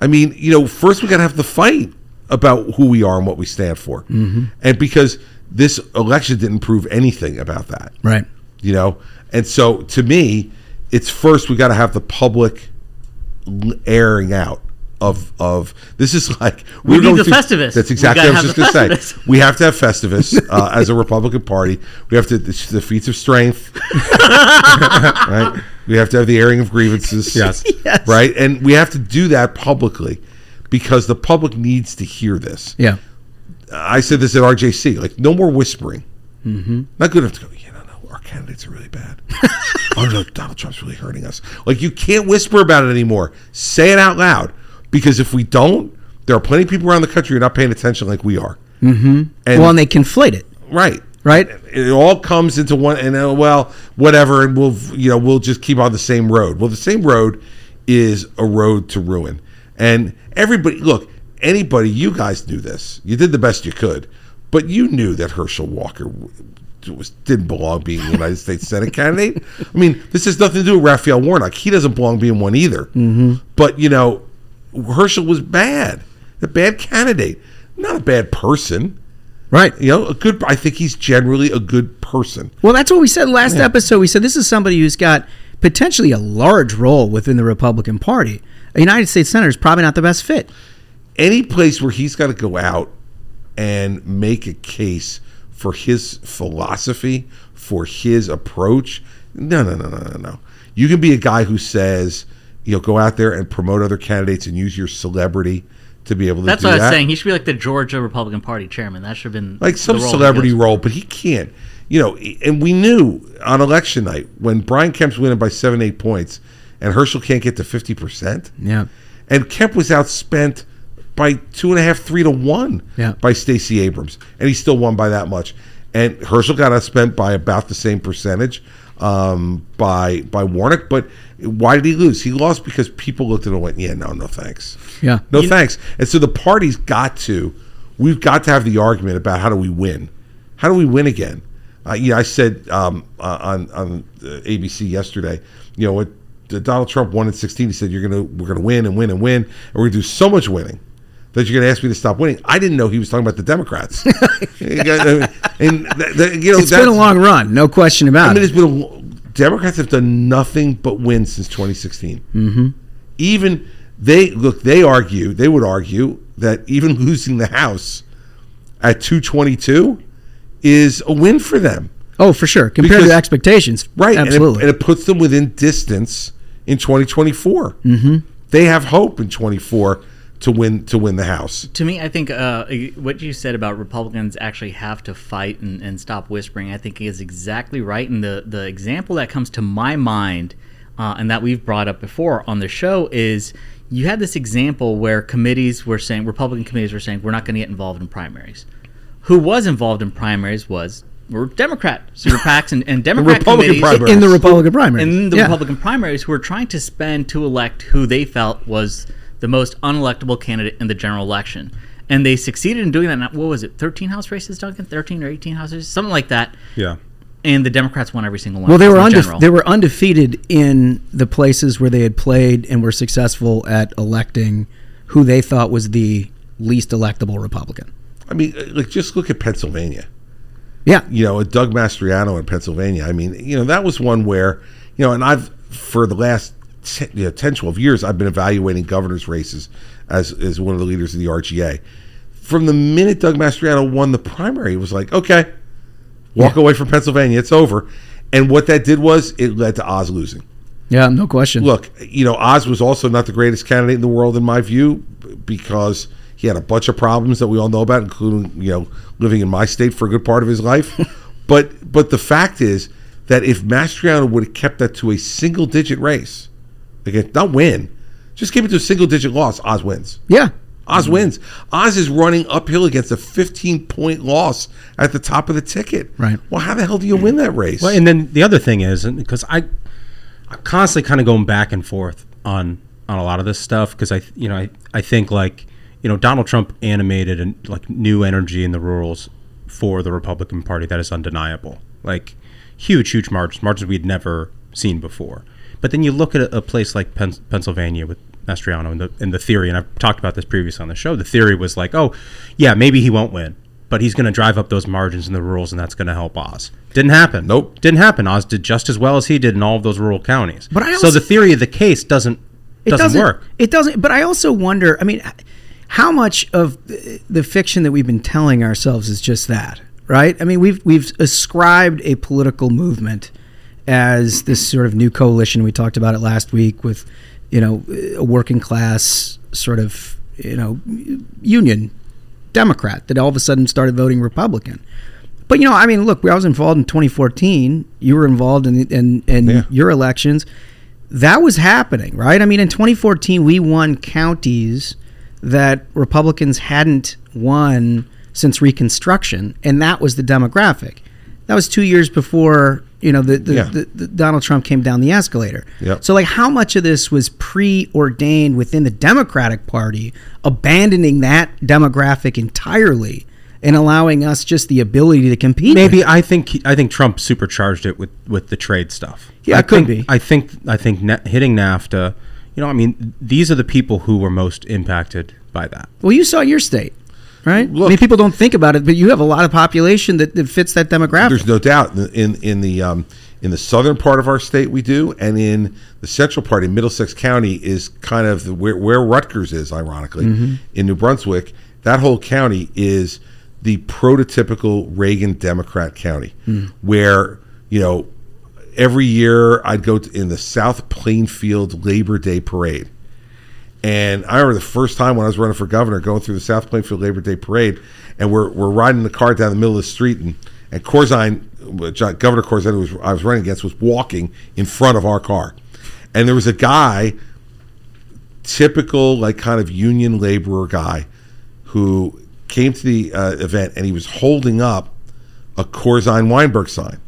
I mean, you know, first we got to have the fight about who we are and what we stand for. Mm-hmm. And because this election didn't prove anything about that. Right. You know? And so to me, it's first we got to have the public airing out of this is like we need the Festivus. That's exactly what I was just going to say. We have to have Festivus as a Republican Party. We have to the feats of strength, right? We have to have the airing of grievances, yes, right? And we have to do that publicly because the public needs to hear this. Yeah, I said this at RJC. Like, no more whispering. Mm-hmm. Not good enough to go, our candidates are really bad. Oh no, Donald Trump's really hurting us. Like, you can't whisper about it anymore. Say it out loud. Because if we don't, there are plenty of people around the country who are not paying attention like we are. Mm-hmm. And they conflate it. Right. It all comes into one, and well, whatever, and we'll just keep on the same road. Well, the same road is a road to ruin. And everybody, look, anybody, you guys knew this. You did the best you could, but you knew that Herschel Walker didn't belong being the United States Senate candidate. I mean, this has nothing to do with Raphael Warnock. He doesn't belong being one either. Mm-hmm. But, Herschel was bad, a bad candidate, not a bad person, right? A good. I think he's generally a good person. Well, that's what we said last episode. We said this is somebody who's got potentially a large role within the Republican Party. A United States Senator is probably not the best fit. Any place where he's got to go out and make a case for his philosophy, for his approach, no. You can be a guy who says, go out there and promote other candidates and use your celebrity to be able to do that. That's what I was saying. He should be like the Georgia Republican Party chairman. That should have been like some celebrity role, but he can't. And we knew on election night when Brian Kemp's winning by 7-8 points and Herschel can't get to 50%. Yeah. And Kemp was outspent by 2.5, 3-1 by Stacey Abrams. And he still won by that much. And Herschel got outspent by about the same percentage. By Warnock, but why did he lose? He lost because people looked at him and went, no thanks. Yeah. No thanks. And so the party's we've got to have the argument about how do we win? How do we win again? I said on ABC yesterday, Donald Trump won in 2016, he said, we're going to win, and we're going to do so much winning that you're going to ask me to stop winning. I didn't know he was talking about the Democrats. It's been a long run, no question about it. Democrats have done nothing but win since 2016. Mm-hmm. Even they would argue that even losing the House at 222 is a win for them. Oh, for sure, compared to the expectations, right? Absolutely, and it puts them within distance in 2024. Mm-hmm. They have hope in 2024. To win the House. To me, I think what you said about Republicans actually have to fight and stop whispering, I think is exactly right. And the example that comes to my mind and that we've brought up before on the show is you had this example where Republican committees were saying, we're not going to get involved in primaries. Who was involved in primaries were Democrat super PACs and Democrat committees in the Republican primaries. Republican primaries who were trying to spend to elect who they felt was the most unelectable candidate in the general election. And they succeeded in doing that. What was it, 13 House races, Duncan? 13 or 18 House races? Something like that. Yeah. And the Democrats won every single one. Well, they were undefeated in the places where they had played and were successful at electing who they thought was the least electable Republican. I mean, just look at Pennsylvania. Yeah. Doug Mastriano in Pennsylvania. I mean, that was one where, and I've, for the last 10, 12 years, I've been evaluating governors' races as one of the leaders of the RGA. From the minute Doug Mastriano won the primary, it was like, okay, walk away from Pennsylvania, it's over. And what that did was it led to Oz losing. Yeah, no question. Look, Oz was also not the greatest candidate in the world, in my view, because he had a bunch of problems that we all know about, including, living in my state for a good part of his life. But the fact is that if Mastriano would have kept that to a single-digit race, again, not win. Just give it to a single-digit loss. Oz wins. Yeah. Oz wins. Oz is running uphill against a 15-point loss at the top of the ticket. Right. Well, how the hell do you win that race? Well, and then the other thing is, because I'm constantly kind of going back and forth on a lot of this stuff, because I think Donald Trump animated new energy in the rurals for the Republican Party that is undeniable. huge margins we'd never seen before. But then you look at a place like Pennsylvania with Mastriano, and the theory, and I've talked about this previously on the show, the theory was like, oh, yeah, maybe he won't win, but he's going to drive up those margins in the rurals, and that's going to help Oz. Didn't happen. Nope. Didn't happen. Oz did just as well as he did in all of those rural counties. But I also, so the theory of the case doesn't work. It doesn't. But I also wonder, I mean, how much of the fiction that we've been telling ourselves is just that, right? I mean, we've ascribed a political movement as this sort of new coalition. We talked about it last week with, you know, a working class sort of, you know, union Democrat that all of a sudden started voting Republican. But, you know, I mean, look, I was involved in 2014. You were involved in your elections. That was happening, right? I mean, in 2014, we won counties that Republicans hadn't won since Reconstruction, and that was the demographic. That was 2 years before, you know, the Donald Trump came down the escalator. Yep. So, like, how much of this was preordained within the Democratic Party, abandoning that demographic entirely and allowing us just the ability to compete? Maybe I think Trump supercharged it with the trade stuff. Yeah, it could be. I think hitting NAFTA. You know, I mean, these are the people who were most impacted by that. Well, you saw your state, right? Look, I mean, people don't think about it, but you have a lot of population that fits that demographic. There's no doubt. In the southern part of our state, we do, and in the central part, in Middlesex County, is kind of where Rutgers is, ironically, mm-hmm. in New Brunswick. That whole county is the prototypical Reagan Democrat county, where, you know, every year I'd go in the South Plainfield Labor Day Parade. And I remember the first time when I was running for governor, going through the South Plainfield Labor Day Parade, and we're riding the car down the middle of the street, and Corzine, Governor Corzine, who I was running against, was walking in front of our car. And there was a guy, typical, like, kind of union laborer guy, who came to the event, and he was holding up a Corzine-Weinberg sign.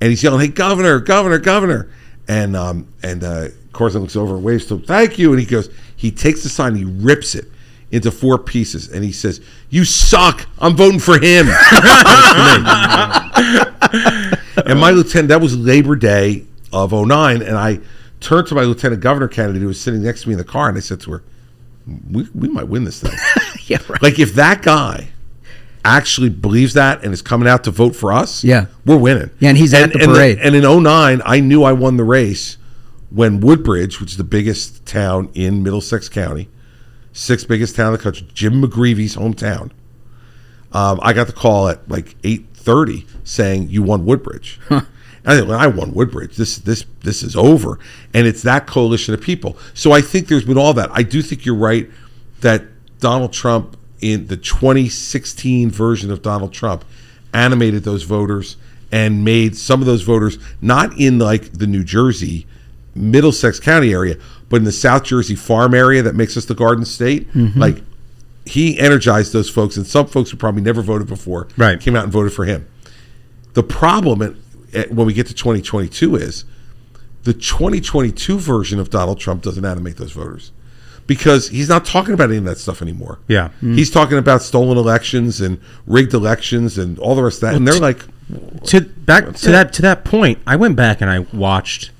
And he's yelling, "Hey, governor, governor, governor." And Corzine looks over and waves to him, "Thank you." And he goes, he takes the sign, he rips it into four pieces, and he says, "You suck. I'm voting for him." And my lieutenant, that was Labor Day of 09, and I turned to my lieutenant governor candidate who was sitting next to me in the car, and I said to her, we might win this thing. Yeah, right. Like, if that guy actually believes that and is coming out to vote for us, yeah, we're winning. Yeah, and he's at the parade. And in 09, I knew I won the race when Woodbridge, which is the biggest town in Middlesex County, sixth biggest town in the country, Jim McGreevey's hometown, I got the call at like 8:30 saying, "You won Woodbridge." Huh. And I think, well, I won Woodbridge. This is over. And it's that coalition of people. So I think there's been all that. I do think you're right that Donald Trump, in the 2016 version of Donald Trump, animated those voters and made some of those voters, not in like the New Jersey, Middlesex County area, but in the South Jersey farm area that makes us the Garden State. Mm-hmm. Like, he energized those folks, and some folks who probably never voted before came out and voted for him. The problem when we get to 2022 is the 2022 version of Donald Trump doesn't animate those voters, because he's not talking about any of that stuff anymore. Yeah. Mm. He's talking about stolen elections and rigged elections and all the rest of that. Well, and they're to that point, I went back and I watched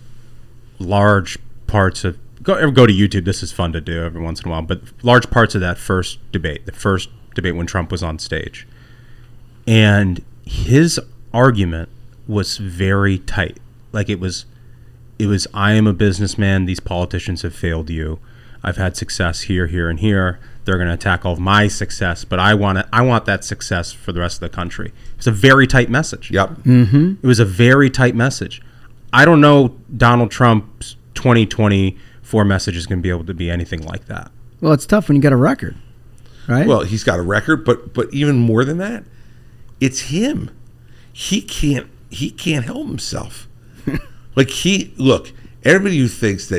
large parts of go to YouTube. This is fun to do every once in a while, but large parts of that first debate when Trump was on stage. And his argument was very tight. Like, it was I am a businessman, these politicians have failed you. I've had success here, here, and here. They're going to attack all of my success, but I want that success for the rest of the country. It's a very tight message. Yep. Mm-hmm. It was a very tight message. I don't know Donald Trump's 2024 message is going to be able to be anything like that. Well, it's tough when you got a record, right? Well, he's got a record, but even more than that, it's him. He can't help himself. Like, everybody who thinks he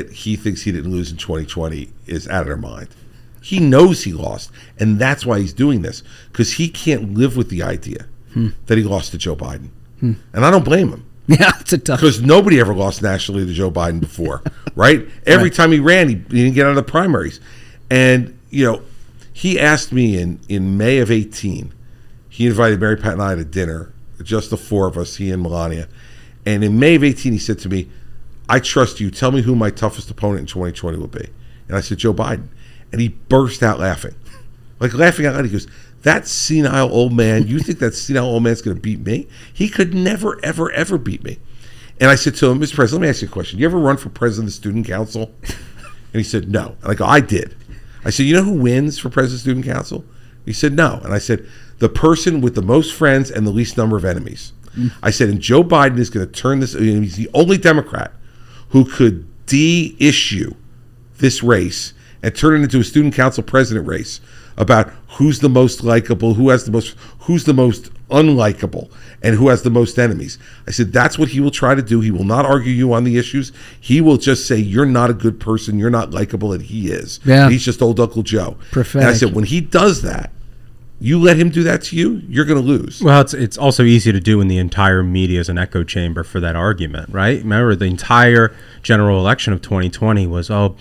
didn't lose in 2020 is out of their mind. He knows he lost, and that's why he's doing this, because he can't live with the idea that he lost to Joe Biden. Hmm. And I don't blame him. Yeah, it's a tough. Because nobody ever lost nationally to Joe Biden before, right? Every time he ran, he didn't get out of the primaries. And, you know, he asked me in May of 18, he invited Mary Pat and I to dinner, just the four of us, he and Melania. And in May of 18, he said to me, I trust you. Tell me who my toughest opponent in 2020 will be. And I said, Joe Biden. And he burst out laughing. Like laughing out loud. He goes, that senile old man, you think that senile old man's going to beat me? He could never, ever, ever beat me. And I said to him, Mr. President, let me ask you a question. You ever run for president of the student council? And he said, no. And I go, I did. I said, you know who wins for president of the student council? He said, no. And I said, the person with the most friends and the least number of enemies. I said, and Joe Biden is going to turn this, he's the only Democrat who could de-issue this race and turn it into a student council president race about who's the most likable, who has the most, who's the most unlikable, and who has the most enemies. I said, that's what he will try to do. He will not argue you on the issues. He will just say, you're not a good person, you're not likable, and he is. Yeah. And he's just old Uncle Joe. Prophetic. And I said, when he does that, you let him do that to you, you're going to lose. Well, it's also easy to do when the entire media is an echo chamber for that argument, right? Remember, the entire general election of 2020 was, oh,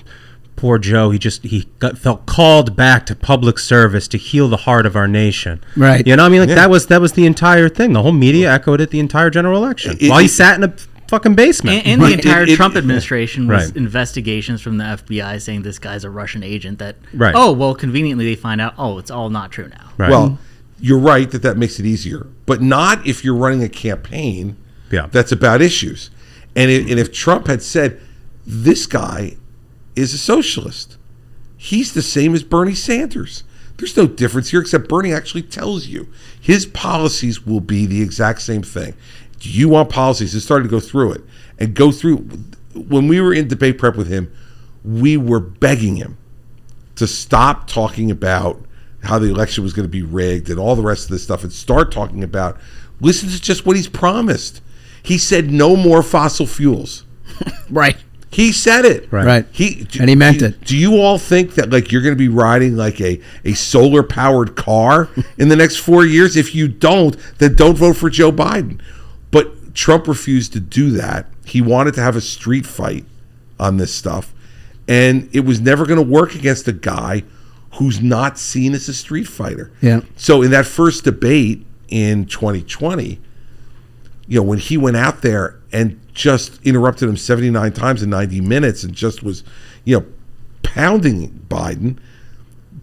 poor Joe, he felt called back to public service to heal the heart of our nation. Right. You know what I mean? Like, yeah. That was the entire thing. The whole media echoed it the entire general election while he sat in a fucking basement. And right. The entire Trump administration was investigations from the FBI saying this guy's a Russian agent that, right. Oh, well, conveniently they find out, oh, it's all not true now. Right. Well, you're right that makes it easier, but not if you're running a campaign that's about issues. And if Trump had said, this guy is a socialist, he's the same as Bernie Sanders. There's no difference here, except Bernie actually tells you his policies will be the exact same thing. Do you want policies? It started to go through it. And go through, when we were in debate prep with him, we were begging him to stop talking about how the election was going to be rigged and all the rest of this stuff and start talking about, listen to just what he's promised. He said no more fossil fuels. Right. He said it. Right. And he meant it. Do you all think that like you're going to be riding like a solar-powered car in the next 4 years? If you don't, then don't vote for Joe Biden. But Trump refused to do that. He wanted to have a street fight on this stuff. And it was never going to work against a guy who's not seen as a street fighter. Yeah. So in that first debate in 2020, you know, when he went out there and just interrupted him 79 times in 90 minutes and just was, you know, pounding Biden,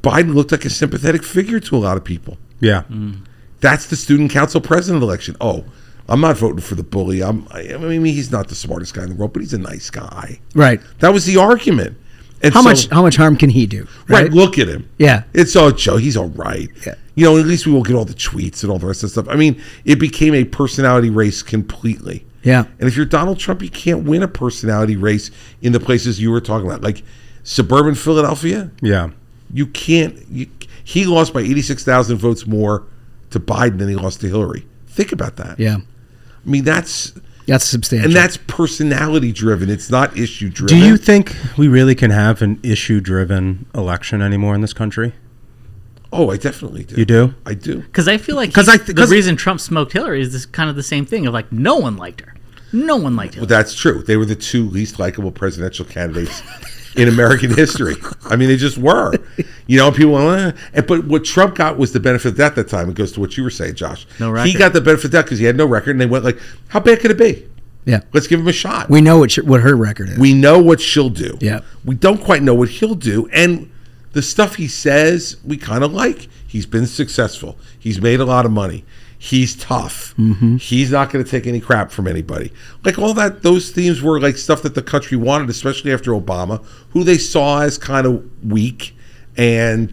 Biden looked like a sympathetic figure to a lot of people. Yeah. Mm. That's the student council president election. Oh, I'm not voting for the bully. I mean, he's not the smartest guy in the world, but he's a nice guy. Right. That was the argument. And how much harm can he do? Right? Right. Look at him. Yeah. It's all Joe. He's all right. Yeah. You know, at least we won't get all the tweets and all the rest of the stuff. I mean, it became a personality race completely. Yeah. And if you're Donald Trump, you can't win a personality race in the places you were talking about, like suburban Philadelphia. Yeah. You can't. He lost by 86,000 votes more to Biden than he lost to Hillary. Think about that. Yeah. I mean, that's substantial. And that's personality driven. It's not issue driven. Do you think we really can have an issue driven election anymore in this country? Oh, I definitely do. You do? I do. Because I feel like the reason Trump smoked Hillary is this kind of the same thing of like no one liked her. No one liked Hillary. Well, that's true. They were the two least likable presidential candidates in American history. I mean, they just were. You know, people went, but what Trump got was the benefit of that at that time. It goes to what you were saying, Josh. No record. He got the benefit of that because he had no record, and they went like, how bad could it be? Yeah. Let's give him a shot. We know what her record is. We know what she'll do. Yeah. We don't quite know what he'll do, and the stuff he says, we kind of like. He's been successful. He's made a lot of money. He's tough. Mm-hmm. He's not going to take any crap from anybody. Like all that, those themes were like stuff that the country wanted, especially after Obama, who they saw as kind of weak and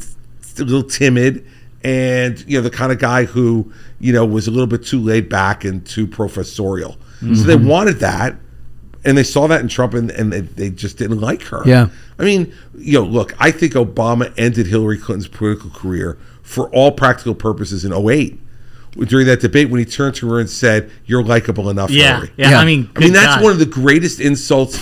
a little timid and, you know, the kind of guy who, you know, was a little bit too laid back and too professorial. Mm-hmm. So they wanted that. And they saw that in Trump, and they just didn't like her. Yeah. I mean, you know, look, I think Obama ended Hillary Clinton's political career for all practical purposes in 2008. During that debate when he turned to her and said, you're likable enough, Hillary. Yeah. I mean, that's God. One of the greatest insults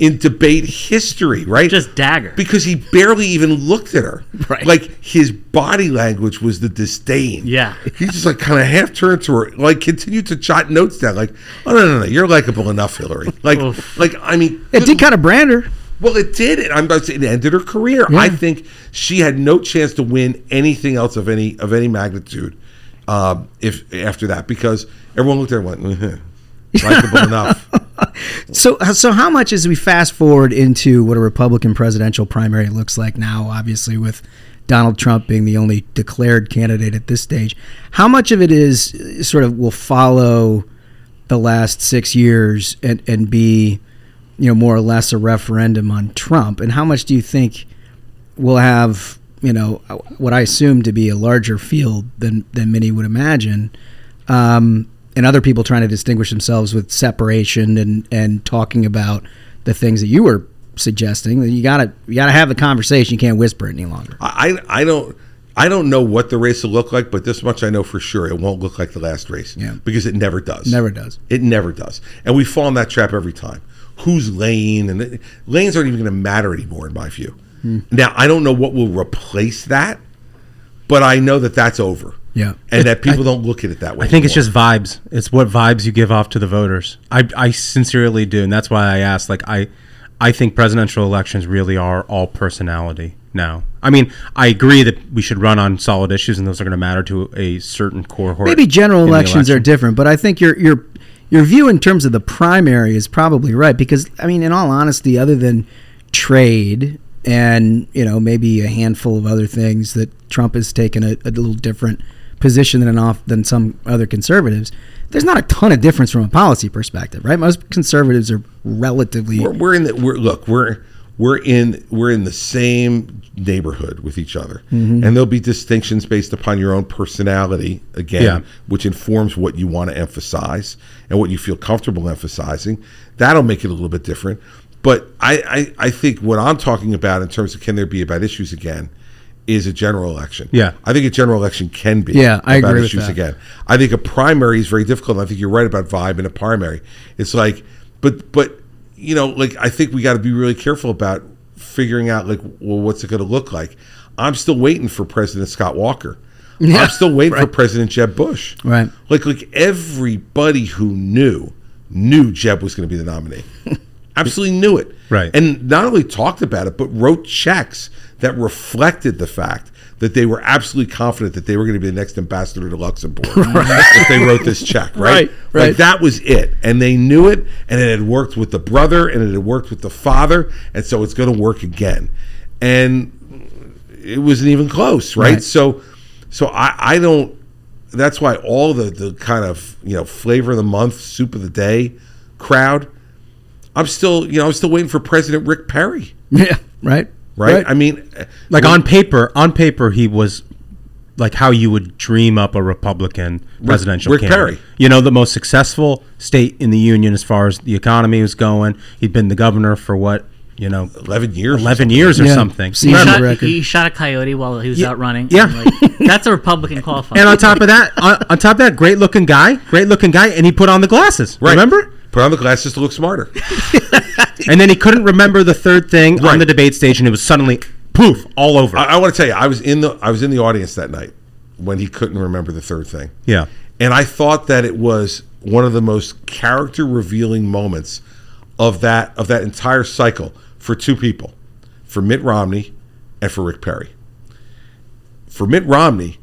in debate history, right? Just dagger. Because he barely even looked at her. Right. Like, his body language was the disdain. Yeah. He just, like, kind of half turned to her, like, continued to jot notes down, like, oh, no, you're likable enough, Hillary. Like, like, I mean. It did kind of brand her. Well, it did. It ended her career. Yeah. I think she had no chance to win anything else of any magnitude. If after that, because everyone looked at her and went, likable enough. So how much as we fast forward into what a Republican presidential primary looks like now, obviously with Donald Trump being the only declared candidate at this stage, how much of it is sort of will follow the last 6 years and be, you know, more or less a referendum on Trump? And how much do you think will have, you know, what I assume to be a larger field than many would imagine, and other people trying to distinguish themselves with separation and talking about the things that you were suggesting? You gotta have the conversation. You can't whisper it any longer. I don't know what the race will look like, but this much I know for sure: it won't look like the last race. Yeah. Because it never does. And we fall in that trap every time. Who's lane? And lanes aren't even going to matter anymore, in my view. Now, I don't know what will replace that, but I know that that's over. Yeah. And that people don't look at it that way. I think it's just vibes. It's what vibes you give off to the voters. I sincerely do. And that's why I asked, like, I think presidential elections really are all personality now. I mean, I agree that we should run on solid issues and those are going to matter to a certain cohort. Maybe general elections are different, but I think your view in terms of the primary is probably right. Because, I mean, in all honesty, other than trade and, you know, maybe a handful of other things that Trump has taken a little different position than some other conservatives, there's not a ton of difference from a policy perspective, right? Most conservatives are relatively... We're in the same neighborhood with each other. Mm-hmm. And there'll be distinctions based upon your own personality, again, which informs what you want to emphasize and what you feel comfortable emphasizing. That'll make it a little bit different. But I think what I'm talking about in terms of can there be about issues again is a general election. Yeah. I think a general election can be about issues again. I think a primary is very difficult. And I think you're right about vibe in a primary. It's like, but you know, like, I think we got to be really careful about figuring out, like, well, what's it going to look like? I'm still waiting for President Scott Walker. Yeah, I'm still waiting for President Jeb Bush. Right. Like everybody who knew Jeb was going to be the nominee. Absolutely knew it. Right. And not only talked about it, but wrote checks that reflected the fact that they were absolutely confident that they were going to be the next ambassador to Luxembourg if they wrote this check, right? Right. Like, that was it. And they knew it, and it had worked with the brother, and it had worked with the father, and so it's going to work again. And it wasn't even close, right? So I don't – that's why all the kind of, you know, flavor of the month, soup of the day crowd, I'm still waiting for President Rick Perry. Yeah, right. Right? I mean, like, on paper, he was like how you would dream up a Republican presidential candidate. Rick Perry. You know, the most successful state in the union as far as the economy was going. He'd been the governor for 11 years or something. He shot a coyote while he was out running. Yeah. Like, that's a Republican qualifier. And on top of that, great looking guy, and he put on the glasses. Right. Remember? Put on the glasses to look smarter. And then he couldn't remember the third thing on the debate stage, and it was suddenly poof all over. I want to tell you, I was in the audience that night when he couldn't remember the third thing. Yeah, and I thought that it was one of the most character revealing moments of that entire cycle for two people, for Mitt Romney and for Rick Perry. For Mitt Romney,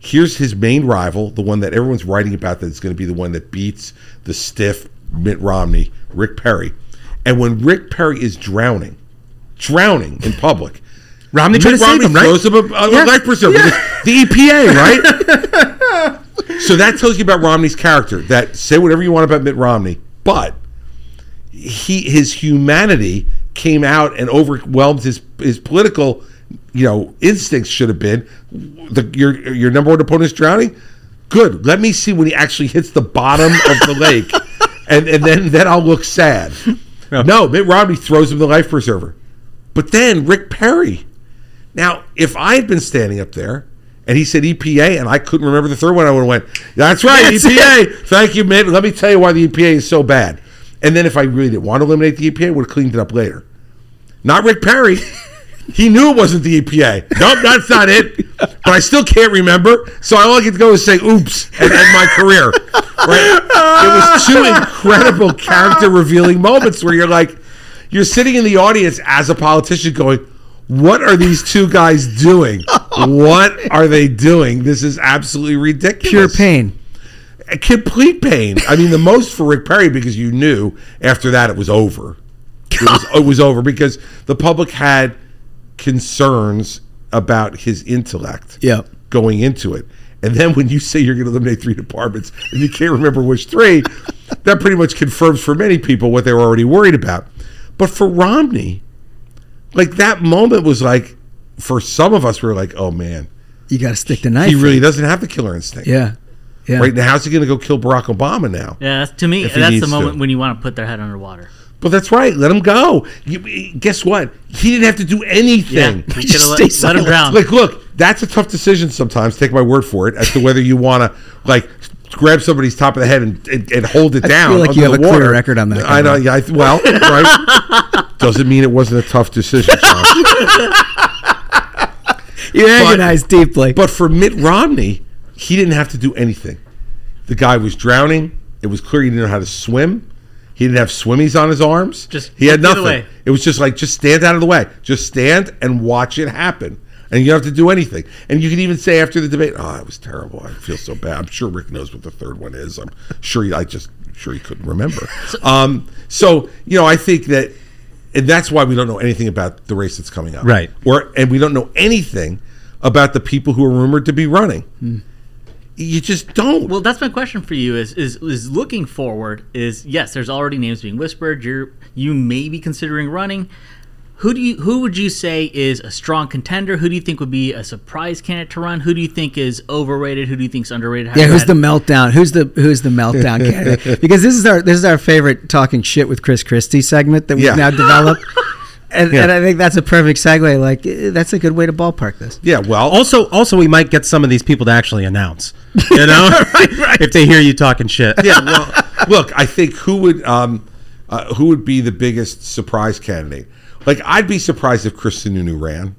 here's his main rival, the one that everyone's writing about, that's going to be the one that beats the stiff Mitt Romney, Rick Perry. And when Rick Perry is drowning in public, Romney tries to save him, right? Throws him a life preserver, the EPA, right? So that tells you about Romney's character. That, say whatever you want about Mitt Romney, but his humanity came out and overwhelmed his political, you know, instincts. Should have been your number one opponent's drowning. Good. Let me see when he actually hits the bottom of the lake, and then I'll look sad. No, Mitt Romney throws him the life preserver. But then Rick Perry. Now, if I had been standing up there and he said EPA and I couldn't remember the third one, I would have went, that's right, that's EPA. It. Thank you, Mitt. Let me tell you why the EPA is so bad. And then if I really didn't want to eliminate the EPA, I would have cleaned it up later. Not Rick Perry. He knew it wasn't the EPA. Nope, that's not it. But I still can't remember. So all I get to go is say, oops, and end my career. Right? It was two incredible character-revealing moments where you're like, you're sitting in the audience as a politician going, what are these two guys doing? What are they doing? This is absolutely ridiculous. Pure pain. a complete pain. I mean, the most for Rick Perry, because you knew after that it was over. It was over because the public had concerns about his intellect going into it. And then when you say you're going to eliminate three departments and you can't remember which three, that pretty much confirms for many people what they were already worried about. But for Romney, like, that moment was like, for some of us, we were like, oh, man. You got to stick the knife. He really doesn't have the killer instinct. Yeah. Yeah. Right now, how's he going to go kill Barack Obama now? Yeah, to me, that's the moment when you want to put their head underwater. But that's right. Let him go. Guess what? He didn't have to do anything. Yeah, let him drown. Like, look, that's a tough decision sometimes. Take my word for it as to whether you want to, like, grab somebody's top of the head and hold it down. I feel like you have a clear record on that. I know. Yeah, well, right? Doesn't mean it wasn't a tough decision, Tom. You agonized deeply. But for Mitt Romney, he didn't have to do anything. The guy was drowning. It was clear he didn't know how to swim. He didn't have swimmies on his arms. He had nothing. It was just like, just stand out of the way. Just stand and watch it happen. And you don't have to do anything. And you can even say after the debate, oh, it was terrible. I feel so bad. I'm sure Rick knows what the third one is. I'm sure he couldn't remember. So, you know, I think that, and that's why we don't know anything about the race that's coming up. Right. And we don't know anything about the people who are rumored to be running. Mm. You just don't. Well, that's my question for you is looking forward is, yes, there's already names being whispered. You may be considering running. Who would you say is a strong contender? Who do you think would be a surprise candidate to run? Who do you think is overrated? Who do you think is underrated? Yeah, who's the meltdown? Who's the meltdown candidate? Because this is our favorite talking shit with Chris Christie segment that we've now developed. And I think that's a perfect segue. Like, that's a good way to ballpark this. Yeah, well. Also, we might get some of these people to actually announce, you know, right. If they hear you talking shit. Yeah, well, look, I think who would be the biggest surprise candidate? Like, I'd be surprised if Chris Sununu ran.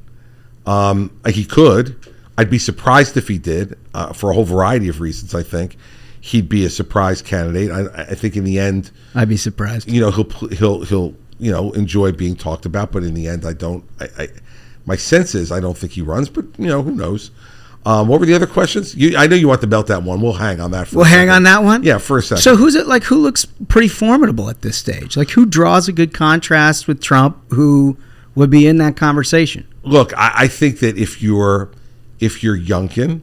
He could. I'd be surprised if he did for a whole variety of reasons, I think. He'd be a surprise candidate. I think in the end, I'd be surprised. You know, he'll you know, enjoy being talked about, but in the end, my sense is I don't think he runs, but, you know, who knows? What were the other questions? I know you want to melt that one. We'll hang on that for a second. We'll hang on that one? Yeah, for a second. So who looks pretty formidable at this stage? Like, who draws a good contrast with Trump? Who would be in that conversation? Look, I think that if you're Youngkin,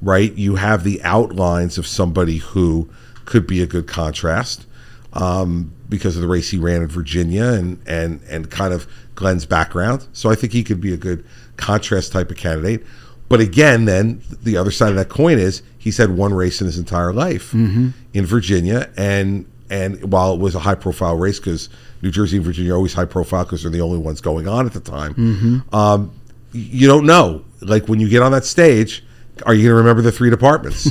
right, you have the outlines of somebody who could be a good contrast. Because of the race he ran in Virginia and kind of Glenn's background. So I think he could be a good contrast type of candidate. But again, then the other side of that coin is he's had one race in his entire life in Virginia. And while it was a high profile race, because New Jersey and Virginia are always high profile because they're the only ones going on at the time. You don't know, like, when you get on that stage, are you going to remember the three departments?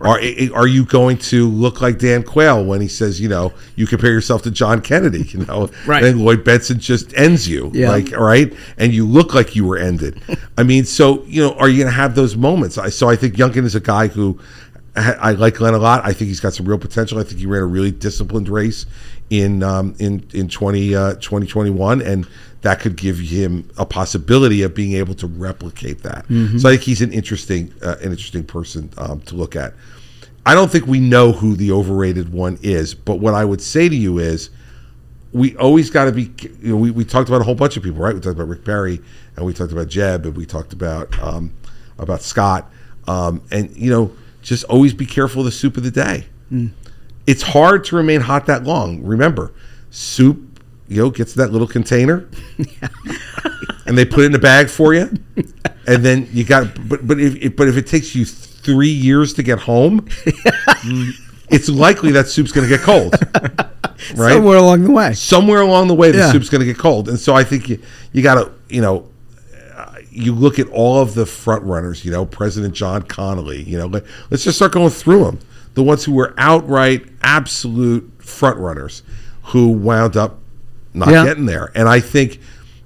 Are you going to look like Dan Quayle when he says, you know, you compare yourself to John Kennedy, you know, right. And Lloyd Bentsen just ends you, like, all right, and you look like you were ended. I mean, so, you know, are you going to have those moments? So I think Youngkin is a guy who I like Glenn a lot. I think he's got some real potential. I think he ran a really disciplined race in 2021, and that could give him a possibility of being able to replicate that. So I think he's an interesting person to look at. I don't think we know who the overrated one is, but what I would say to you is we always got to be, you know, we talked about a whole bunch of people, right? We talked about Rick Perry, and we talked about Jeb, and we talked about Scott, and, you know, just always be careful of the soup of the day. It's hard to remain hot that long. Remember, soup, you know, gets that little container, and they put it in a bag for you, and then you got. But if it takes you 3 years to get home, it's likely that soup's going to get cold, right? Somewhere along the way, the soup's going to get cold, and so I think you got to, you know. You look at all of the front runners, you know, President John Connolly, you know, let's just start going through them. The ones who were outright absolute front runners who wound up not getting there. And I think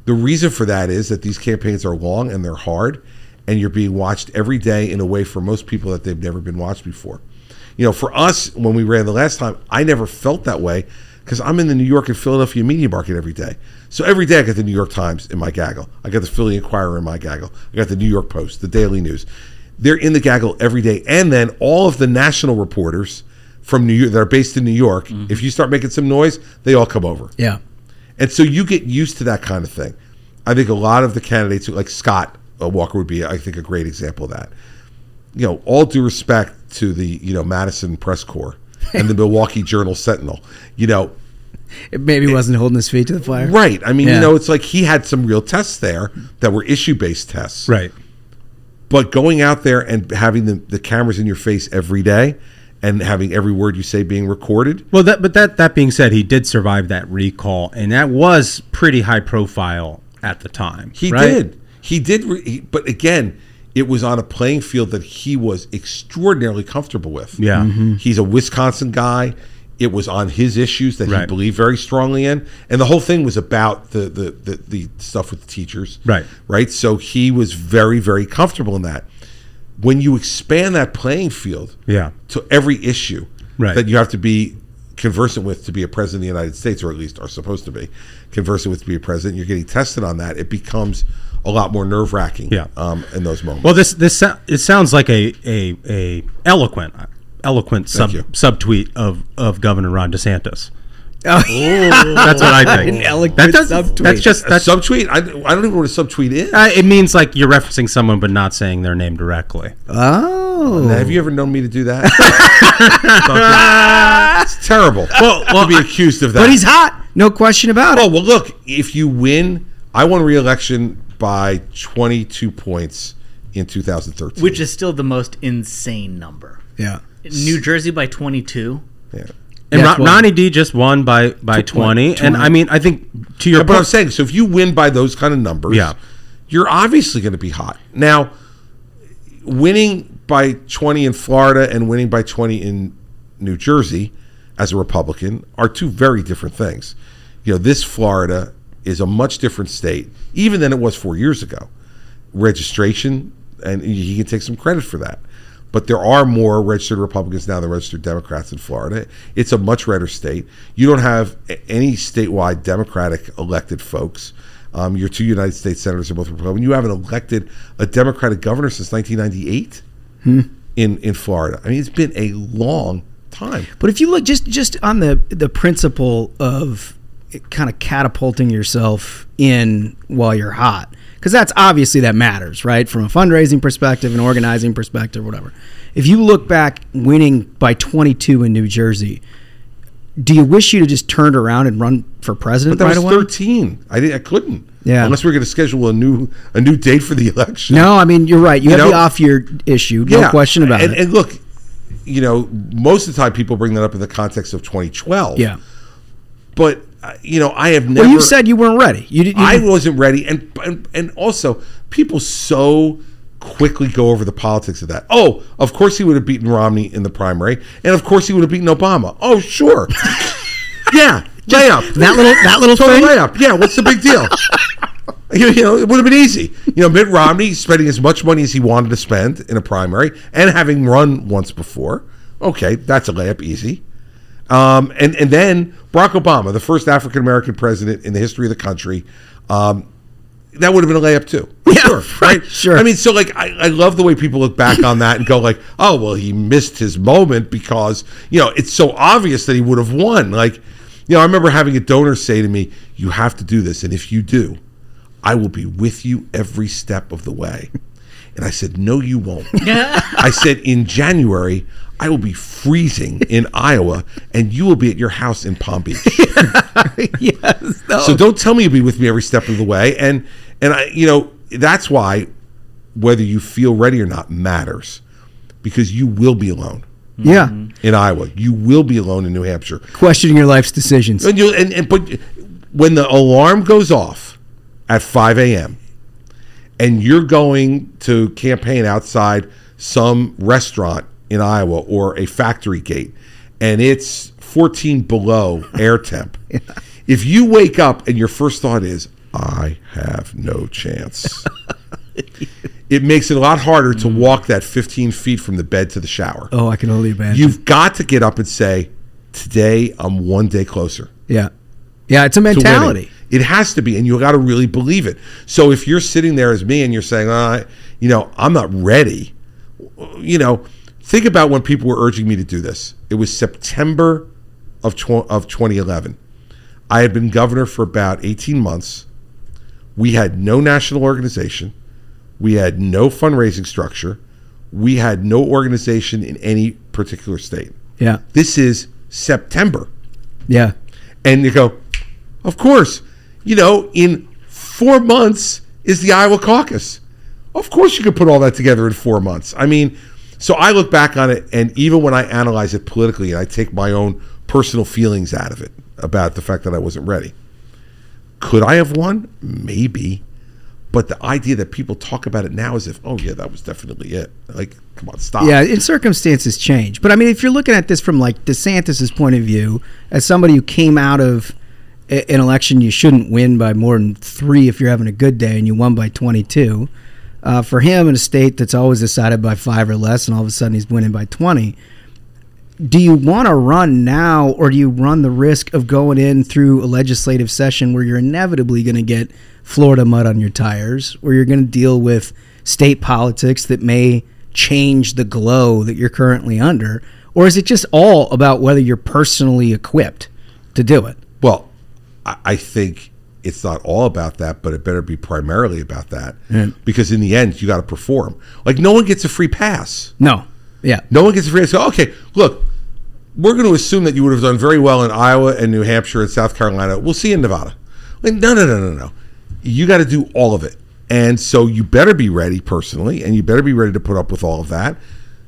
the reason for that is that these campaigns are long and they're hard, and you're being watched every day in a way for most people that they've never been watched before. You know, for us, when we ran the last time, I never felt that way because I'm in the New York and Philadelphia media market every day. So every day I got the New York Times in my gaggle. I got the Philly Inquirer in my gaggle. I got the New York Post, the Daily News. They're in the gaggle every day. And then all of the national reporters from New York that are based in New York, mm-hmm. if you start making some noise, they all come over. Yeah. And so you get used to that kind of thing. I think a lot of the candidates, like Scott Walker would be, I think, a great example of that. You know, all due respect to the, you know, Madison Press Corps and the Milwaukee Journal-Sentinel, you know. It maybe wasn't holding his feet to the fire. Right. I mean, yeah. you know, it's like he had some real tests there that were issue-based tests. Right. But going out there and having the cameras in your face every day and having every word you say being recorded. Well, that being said, he did survive that recall, and that was pretty high profile at the time. He right? did. He did. But again, it was on a playing field that he was extraordinarily comfortable with. Yeah. Mm-hmm. He's a Wisconsin guy. It was on his issues that right. he believed very strongly in. And the whole thing was about the stuff with the teachers. Right. Right. So he was very, very comfortable in that. When you expand that playing field yeah. to every issue right. that you have to be conversant with to be a president of the United States, or at least are supposed to be conversant with to be a president, you're getting tested on that. It becomes a lot more nerve-wracking yeah. In those moments. Well, this sounds like a eloquent subtweet of Governor Ron DeSantis. Oh, that's what I think. That's subtweet. I don't even know what a subtweet is. It means like you're referencing someone but not saying their name directly. Oh, now, have you ever known me to do that? It's terrible. Well, to be accused of that. But he's hot, no question about it. Oh well, look. If you win, I won re-election by 22 points in 2013, which is still the most insane number. Yeah, New Jersey by 22. Yeah. And yes, Ronnie D just won by 20. And I mean, I think to your point. But I'm saying, so if you win by those kind of numbers, yeah. you're obviously going to be hot. Now, winning by 20 in Florida and winning by 20 in New Jersey as a Republican are two very different things. You know, this Florida is a much different state, even than it was 4 years ago. Registration, and he can take some credit for that. But there are more registered Republicans now than registered Democrats in Florida. It's a much redder state. You don't have any statewide Democratic elected folks. Your two United States senators are both Republican. You haven't elected a Democratic governor since 1998 in Florida. I mean, it's been a long time. But if you look just on the principle of kind of catapulting yourself in while you're hot, because that's obviously that matters, right? From a fundraising perspective, an organizing perspective, whatever. If you look back winning by 22 in New Jersey, do you wish you'd have just turned around and run for president right away? But that was 13. I couldn't. Yeah. Unless we were going to schedule a new date for the election. No, I mean, you're right. You have the off-year issue. No yeah. question about it. And look, you know, most of the time people bring that up in the context of 2012. Yeah. But you know, I have never. Well, you said you weren't ready. I wasn't ready, and also people so quickly go over the politics of that. Oh, of course he would have beaten Romney in the primary, and of course he would have beaten Obama. Oh, sure, yeah, layup. That little total layup. Yeah, what's the big deal? You know, it would have been easy. You know, Mitt Romney spending as much money as he wanted to spend in a primary and having run once before. Okay, that's a layup, easy. And then Barack Obama, the first African-American president in the history of the country, that would have been a layup too. Yeah, sure, right? Sure. I mean, so like, I love the way people look back on that and go like, oh, well, he missed his moment because, you know, it's so obvious that he would have won. Like, you know, I remember having a donor say to me, you have to do this. And if you do, I will be with you every step of the way. And I said, no, you won't. I said, in January, I will be freezing in Iowa, and you will be at your house in Palm Beach. Yes. No. So don't tell me you'll be with me every step of the way. And I, you know, that's why whether you feel ready or not matters, because you will be alone. Yeah. In Iowa, you will be alone in New Hampshire, questioning your life's decisions. But when the alarm goes off at 5 a.m. and you're going to campaign outside some restaurant in Iowa or a factory gate, and it's 14 below air temp. Yeah. If you wake up and your first thought is, I have no chance, it makes it a lot harder to walk that 15 feet from the bed to the shower. Oh, I can only imagine. You've got to get up and say, today I'm one day closer. Yeah. Yeah, it's a mentality. It has to be, and you've got to really believe it. So if you're sitting there as me and you're saying, you know, I'm not ready, you know, think about when people were urging me to do this. It was September of 2011. I had been governor for about 18 months. We had no national organization. We had no fundraising structure. We had no organization in any particular state. Yeah. This is September. Yeah. And you go, of course, you know, in 4 months is the Iowa caucus. Of course you could put all that together in 4 months. I mean, so I look back on it, and even when I analyze it politically, and I take my own personal feelings out of it about the fact that I wasn't ready. Could I have won? Maybe. But the idea that people talk about it now as if, oh, yeah, that was definitely it. Like, come on, stop. Yeah, and circumstances change. But, I mean, if you're looking at this from, like, DeSantis' point of view, as somebody who came out of an election you shouldn't win by more than 3 if you're having a good day, and you won by 22, for him in a state that's always decided by 5 or less, and all of a sudden he's winning by 20, do you want to run now, or do you run the risk of going in through a legislative session where you're inevitably going to get Florida mud on your tires, where you're going to deal with state politics that may change the glow that you're currently under? Or is it just all about whether you're personally equipped to do it? Well, I think it's not all about that, but it better be primarily about that. Mm. Because in the end, you got to perform. Like, no one gets a free pass. No. Yeah. No one gets a free pass. So, okay, look, we're going to assume that you would have done very well in Iowa and New Hampshire and South Carolina. We'll see in Nevada. Like, no. You got to do all of it. And so you better be ready personally, and you better be ready to put up with all of that.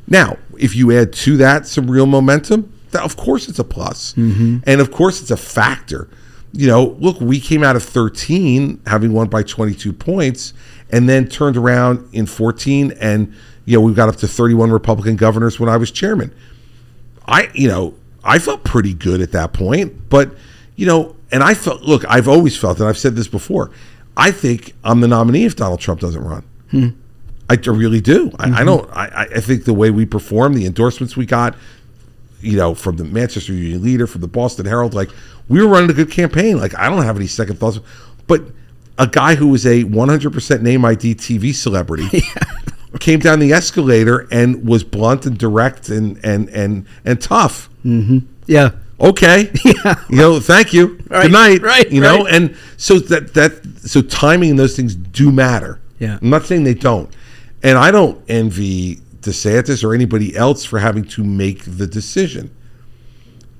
Now, if you add to that some real momentum, that, of course it's a plus. Mm-hmm. And of course it's a factor. You know, look, we came out of 13 having won by 22 points and then turned around in 14 and, you know, we've got up to 31 Republican governors when I was chairman. I felt pretty good at that point, but, you know, and I felt, look, I've always felt, and I've said this before, I think I'm the nominee if Donald Trump doesn't run. Hmm. I really do. Mm-hmm. I think the way we perform, the endorsements we got, you know, from the Manchester Union Leader, from the Boston Herald, like, we were running a good campaign. Like, I don't have any second thoughts. But a guy who was a 100% name ID TV celebrity came down the escalator and was blunt and direct and tough. Mm-hmm. Yeah. Okay. Yeah. You know, thank you. Right. Good night. Right. You know, right. And so so timing and those things do matter. Yeah. I'm not saying they don't. And I don't envy DeSantis or anybody else for having to make the decision.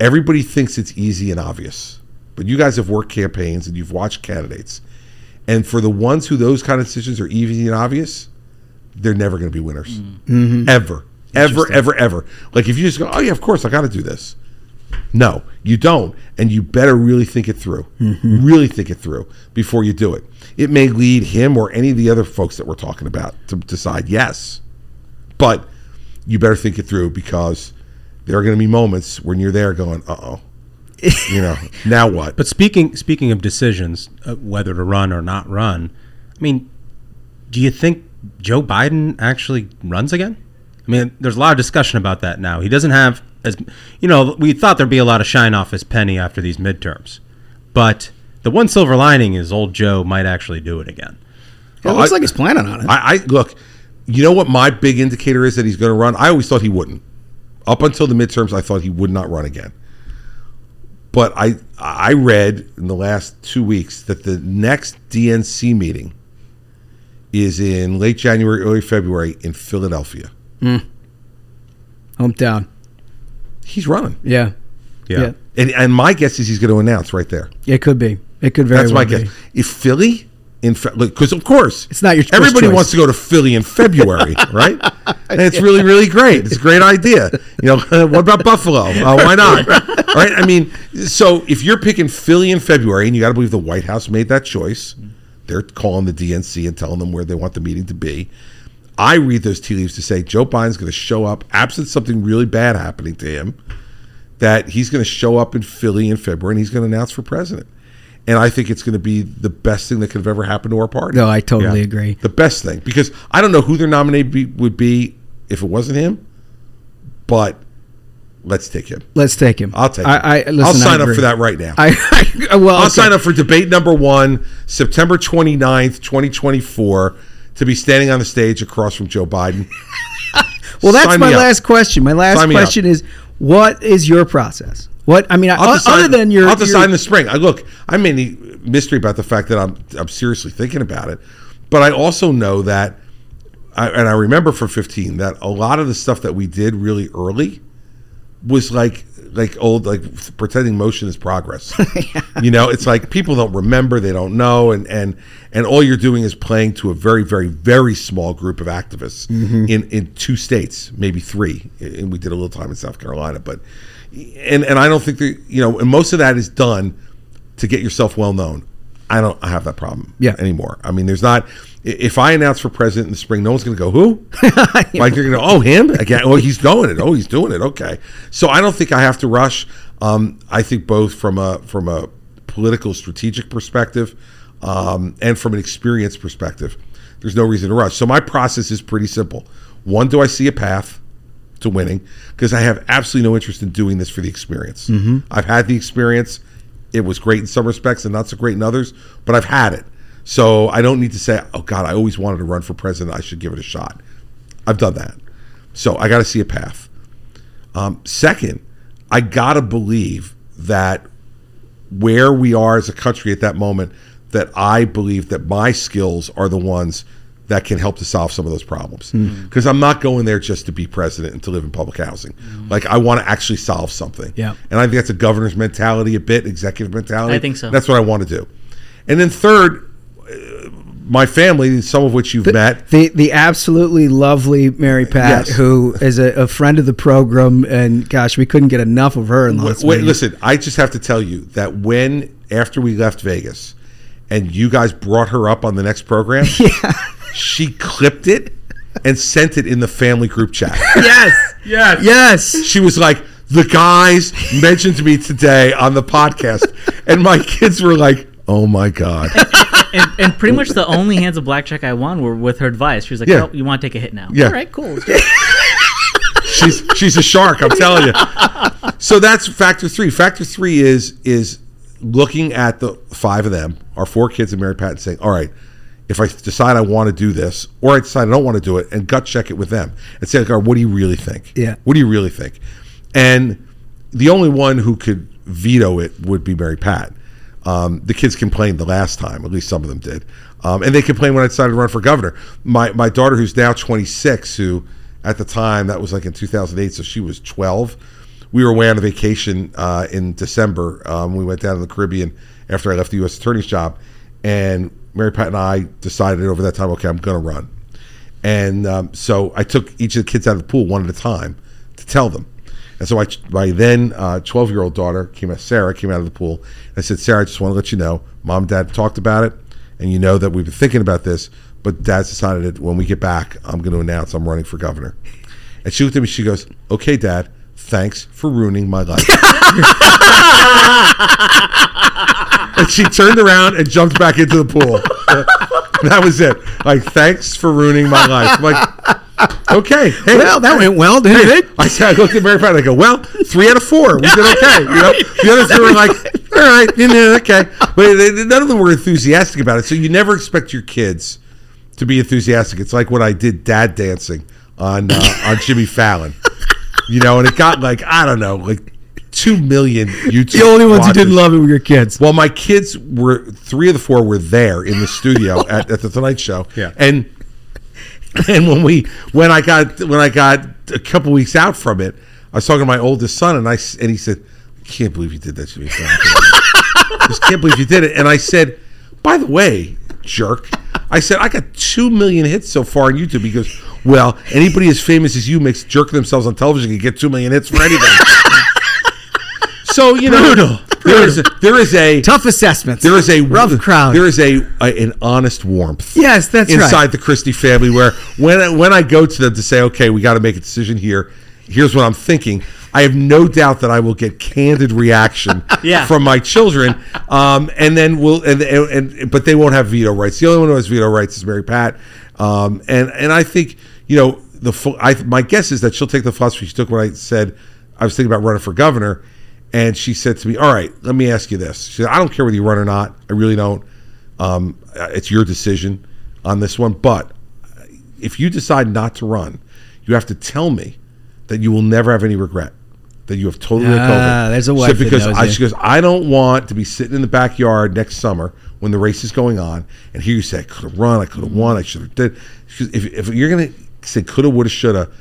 Everybody thinks it's easy and obvious, but you guys have worked campaigns and you've watched candidates. And for the ones who those kind of decisions are easy and obvious, they're never going to be winners. Mm-hmm. Ever. Like, if you just go, oh yeah, of course I got to do this. No, you don't. And you better really think it through. Mm-hmm. Really think it through before you do it. It may lead him or any of the other folks that we're talking about to decide yes. But you better think it through, because there are going to be moments when you're there going, uh-oh, you know, now what? But speaking of decisions, whether to run or not run, I mean, do you think Joe Biden actually runs again? I mean, there's a lot of discussion about that now. He doesn't have, as you know, we thought there'd be a lot of shine off his penny after these midterms. But the one silver lining is old Joe might actually do it again. Well, it looks like he's planning on it. Look. You know what my big indicator is that he's going to run? I always thought he wouldn't. Up until the midterms, I thought he would not run again. But I read in the last 2 weeks that the next DNC meeting is in late January, early February in Philadelphia. Mm. Hometown. He's running. Yeah. And my guess is he's going to announce right there. It could be. It could very well be. That's my guess. If Philly... Because of course it's not your choice. Everybody wants to go to Philly in February, right? And it's really, really great. It's a great idea. You know, what about Buffalo? Why not? Right? I mean, so if you're picking Philly in February, and you got to believe the White House made that choice, they're calling the DNC and telling them where they want the meeting to be. I read those tea leaves to say Joe Biden's going to show up, absent something really bad happening to him, that he's going to show up in Philly in February and he's going to announce for president. And I think it's going to be the best thing that could have ever happened to our party. No, I totally agree. The best thing. Because I don't know who their nominee would be if it wasn't him, but let's take him. I'll take him. I'll sign up for that right now. I'll sign up for debate number 1, September 29th, 2024, to be standing on the stage across from Joe Biden. Well, that's my last question. My last question is, what is your process? What I mean, other than your... I'll decide in the spring. Look, I'm in the mystery about the fact that I'm seriously thinking about it, but I also know that, and I remember for 15, that a lot of the stuff that we did really early was like pretending motion is progress. Yeah. You know, it's like people don't remember, they don't know, and all you're doing is playing to a very, very, very small group of activists in two states, maybe three. And we did a little time in South Carolina, but and I don't think that, you know, and most of that is done to get yourself well known. I don't have that problem anymore. I mean, there's not. If I announce for president in the spring, no one's going to go, who? Like, they're going to go, oh, him? Again? Oh, he's doing it. Oh, he's doing it. Okay. So I don't think I have to rush. I think both from a political strategic perspective and from an experience perspective, there's no reason to rush. So my process is pretty simple. One, do I see a path to winning? Because I have absolutely no interest in doing this for the experience. Mm-hmm. I've had the experience. It was great in some respects and not so great in others, but I've had it. So I don't need to say, oh, God, I always wanted to run for president. I should give it a shot. I've done that. So I got to see a path. Second, I got to believe that where we are as a country at that moment, that I believe that my skills are the ones that can help to solve some of those problems. Because I'm not going there just to be president and to live in public housing. Like, I want to actually solve something. Yeah. And I think that's a governor's mentality a bit, executive mentality. I think so. That's what I want to do. And then third, my family, some of which you've met. The absolutely lovely Mary Pat, who is a friend of the program, and gosh, we couldn't get enough of her in Las Vegas. Wait, listen, I just have to tell you that after we left Vegas, and you guys brought her up on the next program, she clipped it and sent it in the family group chat. Yes. She was like, the guys mentioned me today on the podcast, and my kids were like, oh, my God. And pretty much the only hands of blackjack I won were with her advice. She was like, oh, you want to take a hit now? Yeah. All right, cool. She's a shark, I'm telling you. So that's factor three. Factor three is looking at the five of them, our four kids and Mary Pat, and saying, all right, if I decide I want to do this, or I decide I don't want to do it, and gut check it with them and say, like, all right, what do you really think? Yeah. What do you really think? And the only one who could veto it would be Mary Pat. The kids complained the last time, at least some of them did. And they complained when I decided to run for governor. My daughter, who's now 26, who at the time, that was like in 2008, so she was 12. We were away on a vacation in December. We went down to the Caribbean after I left the U.S. attorney's job. And Mary Pat and I decided over that time, okay, I'm going to run. And so I took each of the kids out of the pool one at a time to tell them. And so my then 12-year-old daughter, Sarah, came out of the pool. And I said, Sarah, I just want to let you know, Mom and Dad talked about it, and you know that we've been thinking about this, but Dad's decided that when we get back, I'm going to announce I'm running for governor. And she looked at me, she goes, okay, Dad, thanks for ruining my life. And she turned around and jumped back into the pool. That was it. Like, thanks for ruining my life. I'm like, okay. Hey, well, that went well, didn't it? I looked at Mary Pat and I go, well, 3 out of 4. We did okay. You know? The others were like, all right, okay. But none of them were enthusiastic about it. So you never expect your kids to be enthusiastic. It's like when I did dad dancing on Jimmy Fallon. You know, and it got like, I don't know, like 2 million YouTube. The only ones who didn't love it were your kids. Well, my kids were, 3 of the 4 were there in the studio at the Tonight Show. Yeah. And when I got a couple weeks out from it, I was talking to my oldest son, and he said, "I can't believe you did that to me. I just can't believe you did it." And I said, "By the way, jerk," I said, "I got 2 million hits so far on YouTube." He goes, "Well, anybody as famous as you makes jerk themselves on television can get 2 million hits for anything." So you know, there is a tough assessment. There is a rough crowd. There is an honest warmth. Yes, that's inside right. Inside the Christie family, where when I go to them to say, okay, we got to make a decision here. Here's what I'm thinking. I have no doubt that I will get candid reaction from my children, and then but they won't have veto rights. The only one who has veto rights is Mary Pat, and I think my guess is that she'll take the philosophy she took when I said I was thinking about running for governor. And she said to me, all right, let me ask you this. She said, I don't care whether you run or not. I really don't. It's your decision on this one. But if you decide not to run, You have to tell me that you will never have any regret, that you have totally let go of it. There's a wife that knows you. She goes, I don't want to be sitting in the backyard next summer when the race is going on and hear you say, I could have run, I could have won, I should have did. She goes, if you're going to say could have, would have, should have,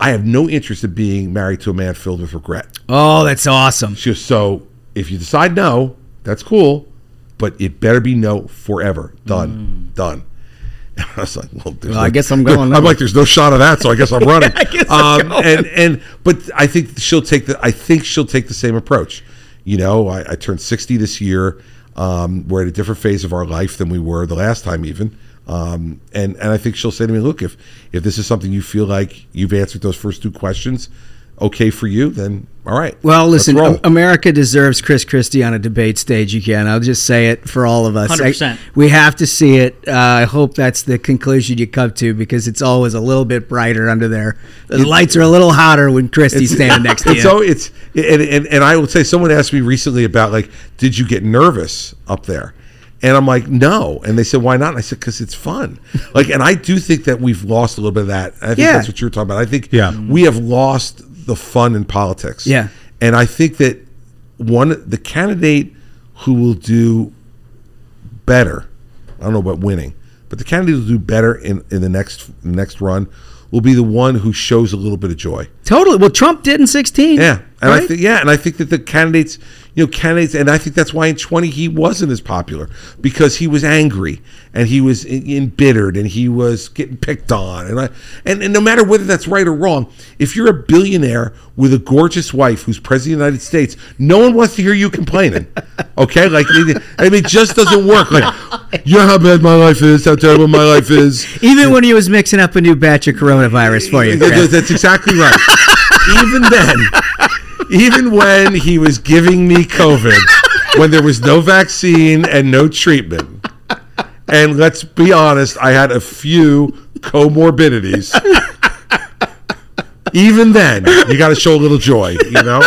I have no interest in being married to a man filled with regret. Oh, that's awesome. She goes, so if you decide no, that's cool, but it better be no forever. Done. Done. And I was like, well, I guess I'm going. I'm like, there's no shot of that, so I guess I'm running. I guess I'm going. But I think she'll take the. I think she'll take the same approach. You know, I turned 60 this year. We're at a different phase of our life than we were the last time, even. And I think she'll say to me, look, if this is something you feel like you've answered those first two questions, okay for you, then all right. Well, listen, America deserves Chris Christie on a debate stage again. I'll just say it for all of us. 100%. We have to see it. I hope that's the conclusion you come to, because it's always a little bit brighter under there. The lights are a little hotter when Christie's standing next to you. So and I would say, someone asked me recently about, like, did you get nervous up there? And I'm like, no. And they said, why not? And I said, because it's fun. Like, and I do think that we've lost a little bit of that. I think that's what you were talking about. I think we have lost the fun in politics. Yeah. And I think that the candidate who will do better, I don't know about winning, but the candidate who will do better in the next run will be the one who shows a little bit of joy. Totally. Well, Trump did in 2016. Yeah. And right? I think that the candidates, and I think that's why in 2020 he wasn't as popular, because he was angry and he was embittered and he was getting picked on. And no matter whether that's right or wrong, if you're a billionaire with a gorgeous wife who's president of the United States, no one wants to hear you complaining. Okay? Like, I mean, it just doesn't work. Like, you know how bad my life is, how terrible my life is. Even when he was mixing up a new batch of coronavirus for you. That's exactly right. Even then. Even when he was giving me COVID, when there was no vaccine and no treatment, and let's be honest, I had a few comorbidities. Even then, you got to show a little joy, you know?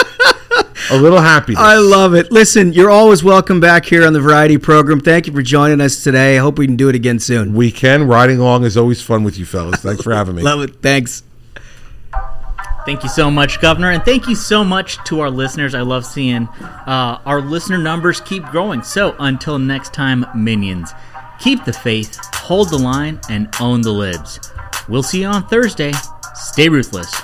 A little happiness. I love it. Listen, you're always welcome back here on the Variety Program. Thank you for joining us today. I hope we can do it again soon. We can. Riding along is always fun with you fellas. Thanks for having me. Love it. Thanks. Thank you so much, Governor, and thank you so much to our listeners. I love seeing our listener numbers keep growing. So until next time, minions, keep the faith, hold the line, and own the libs. We'll see you on Thursday. Stay ruthless.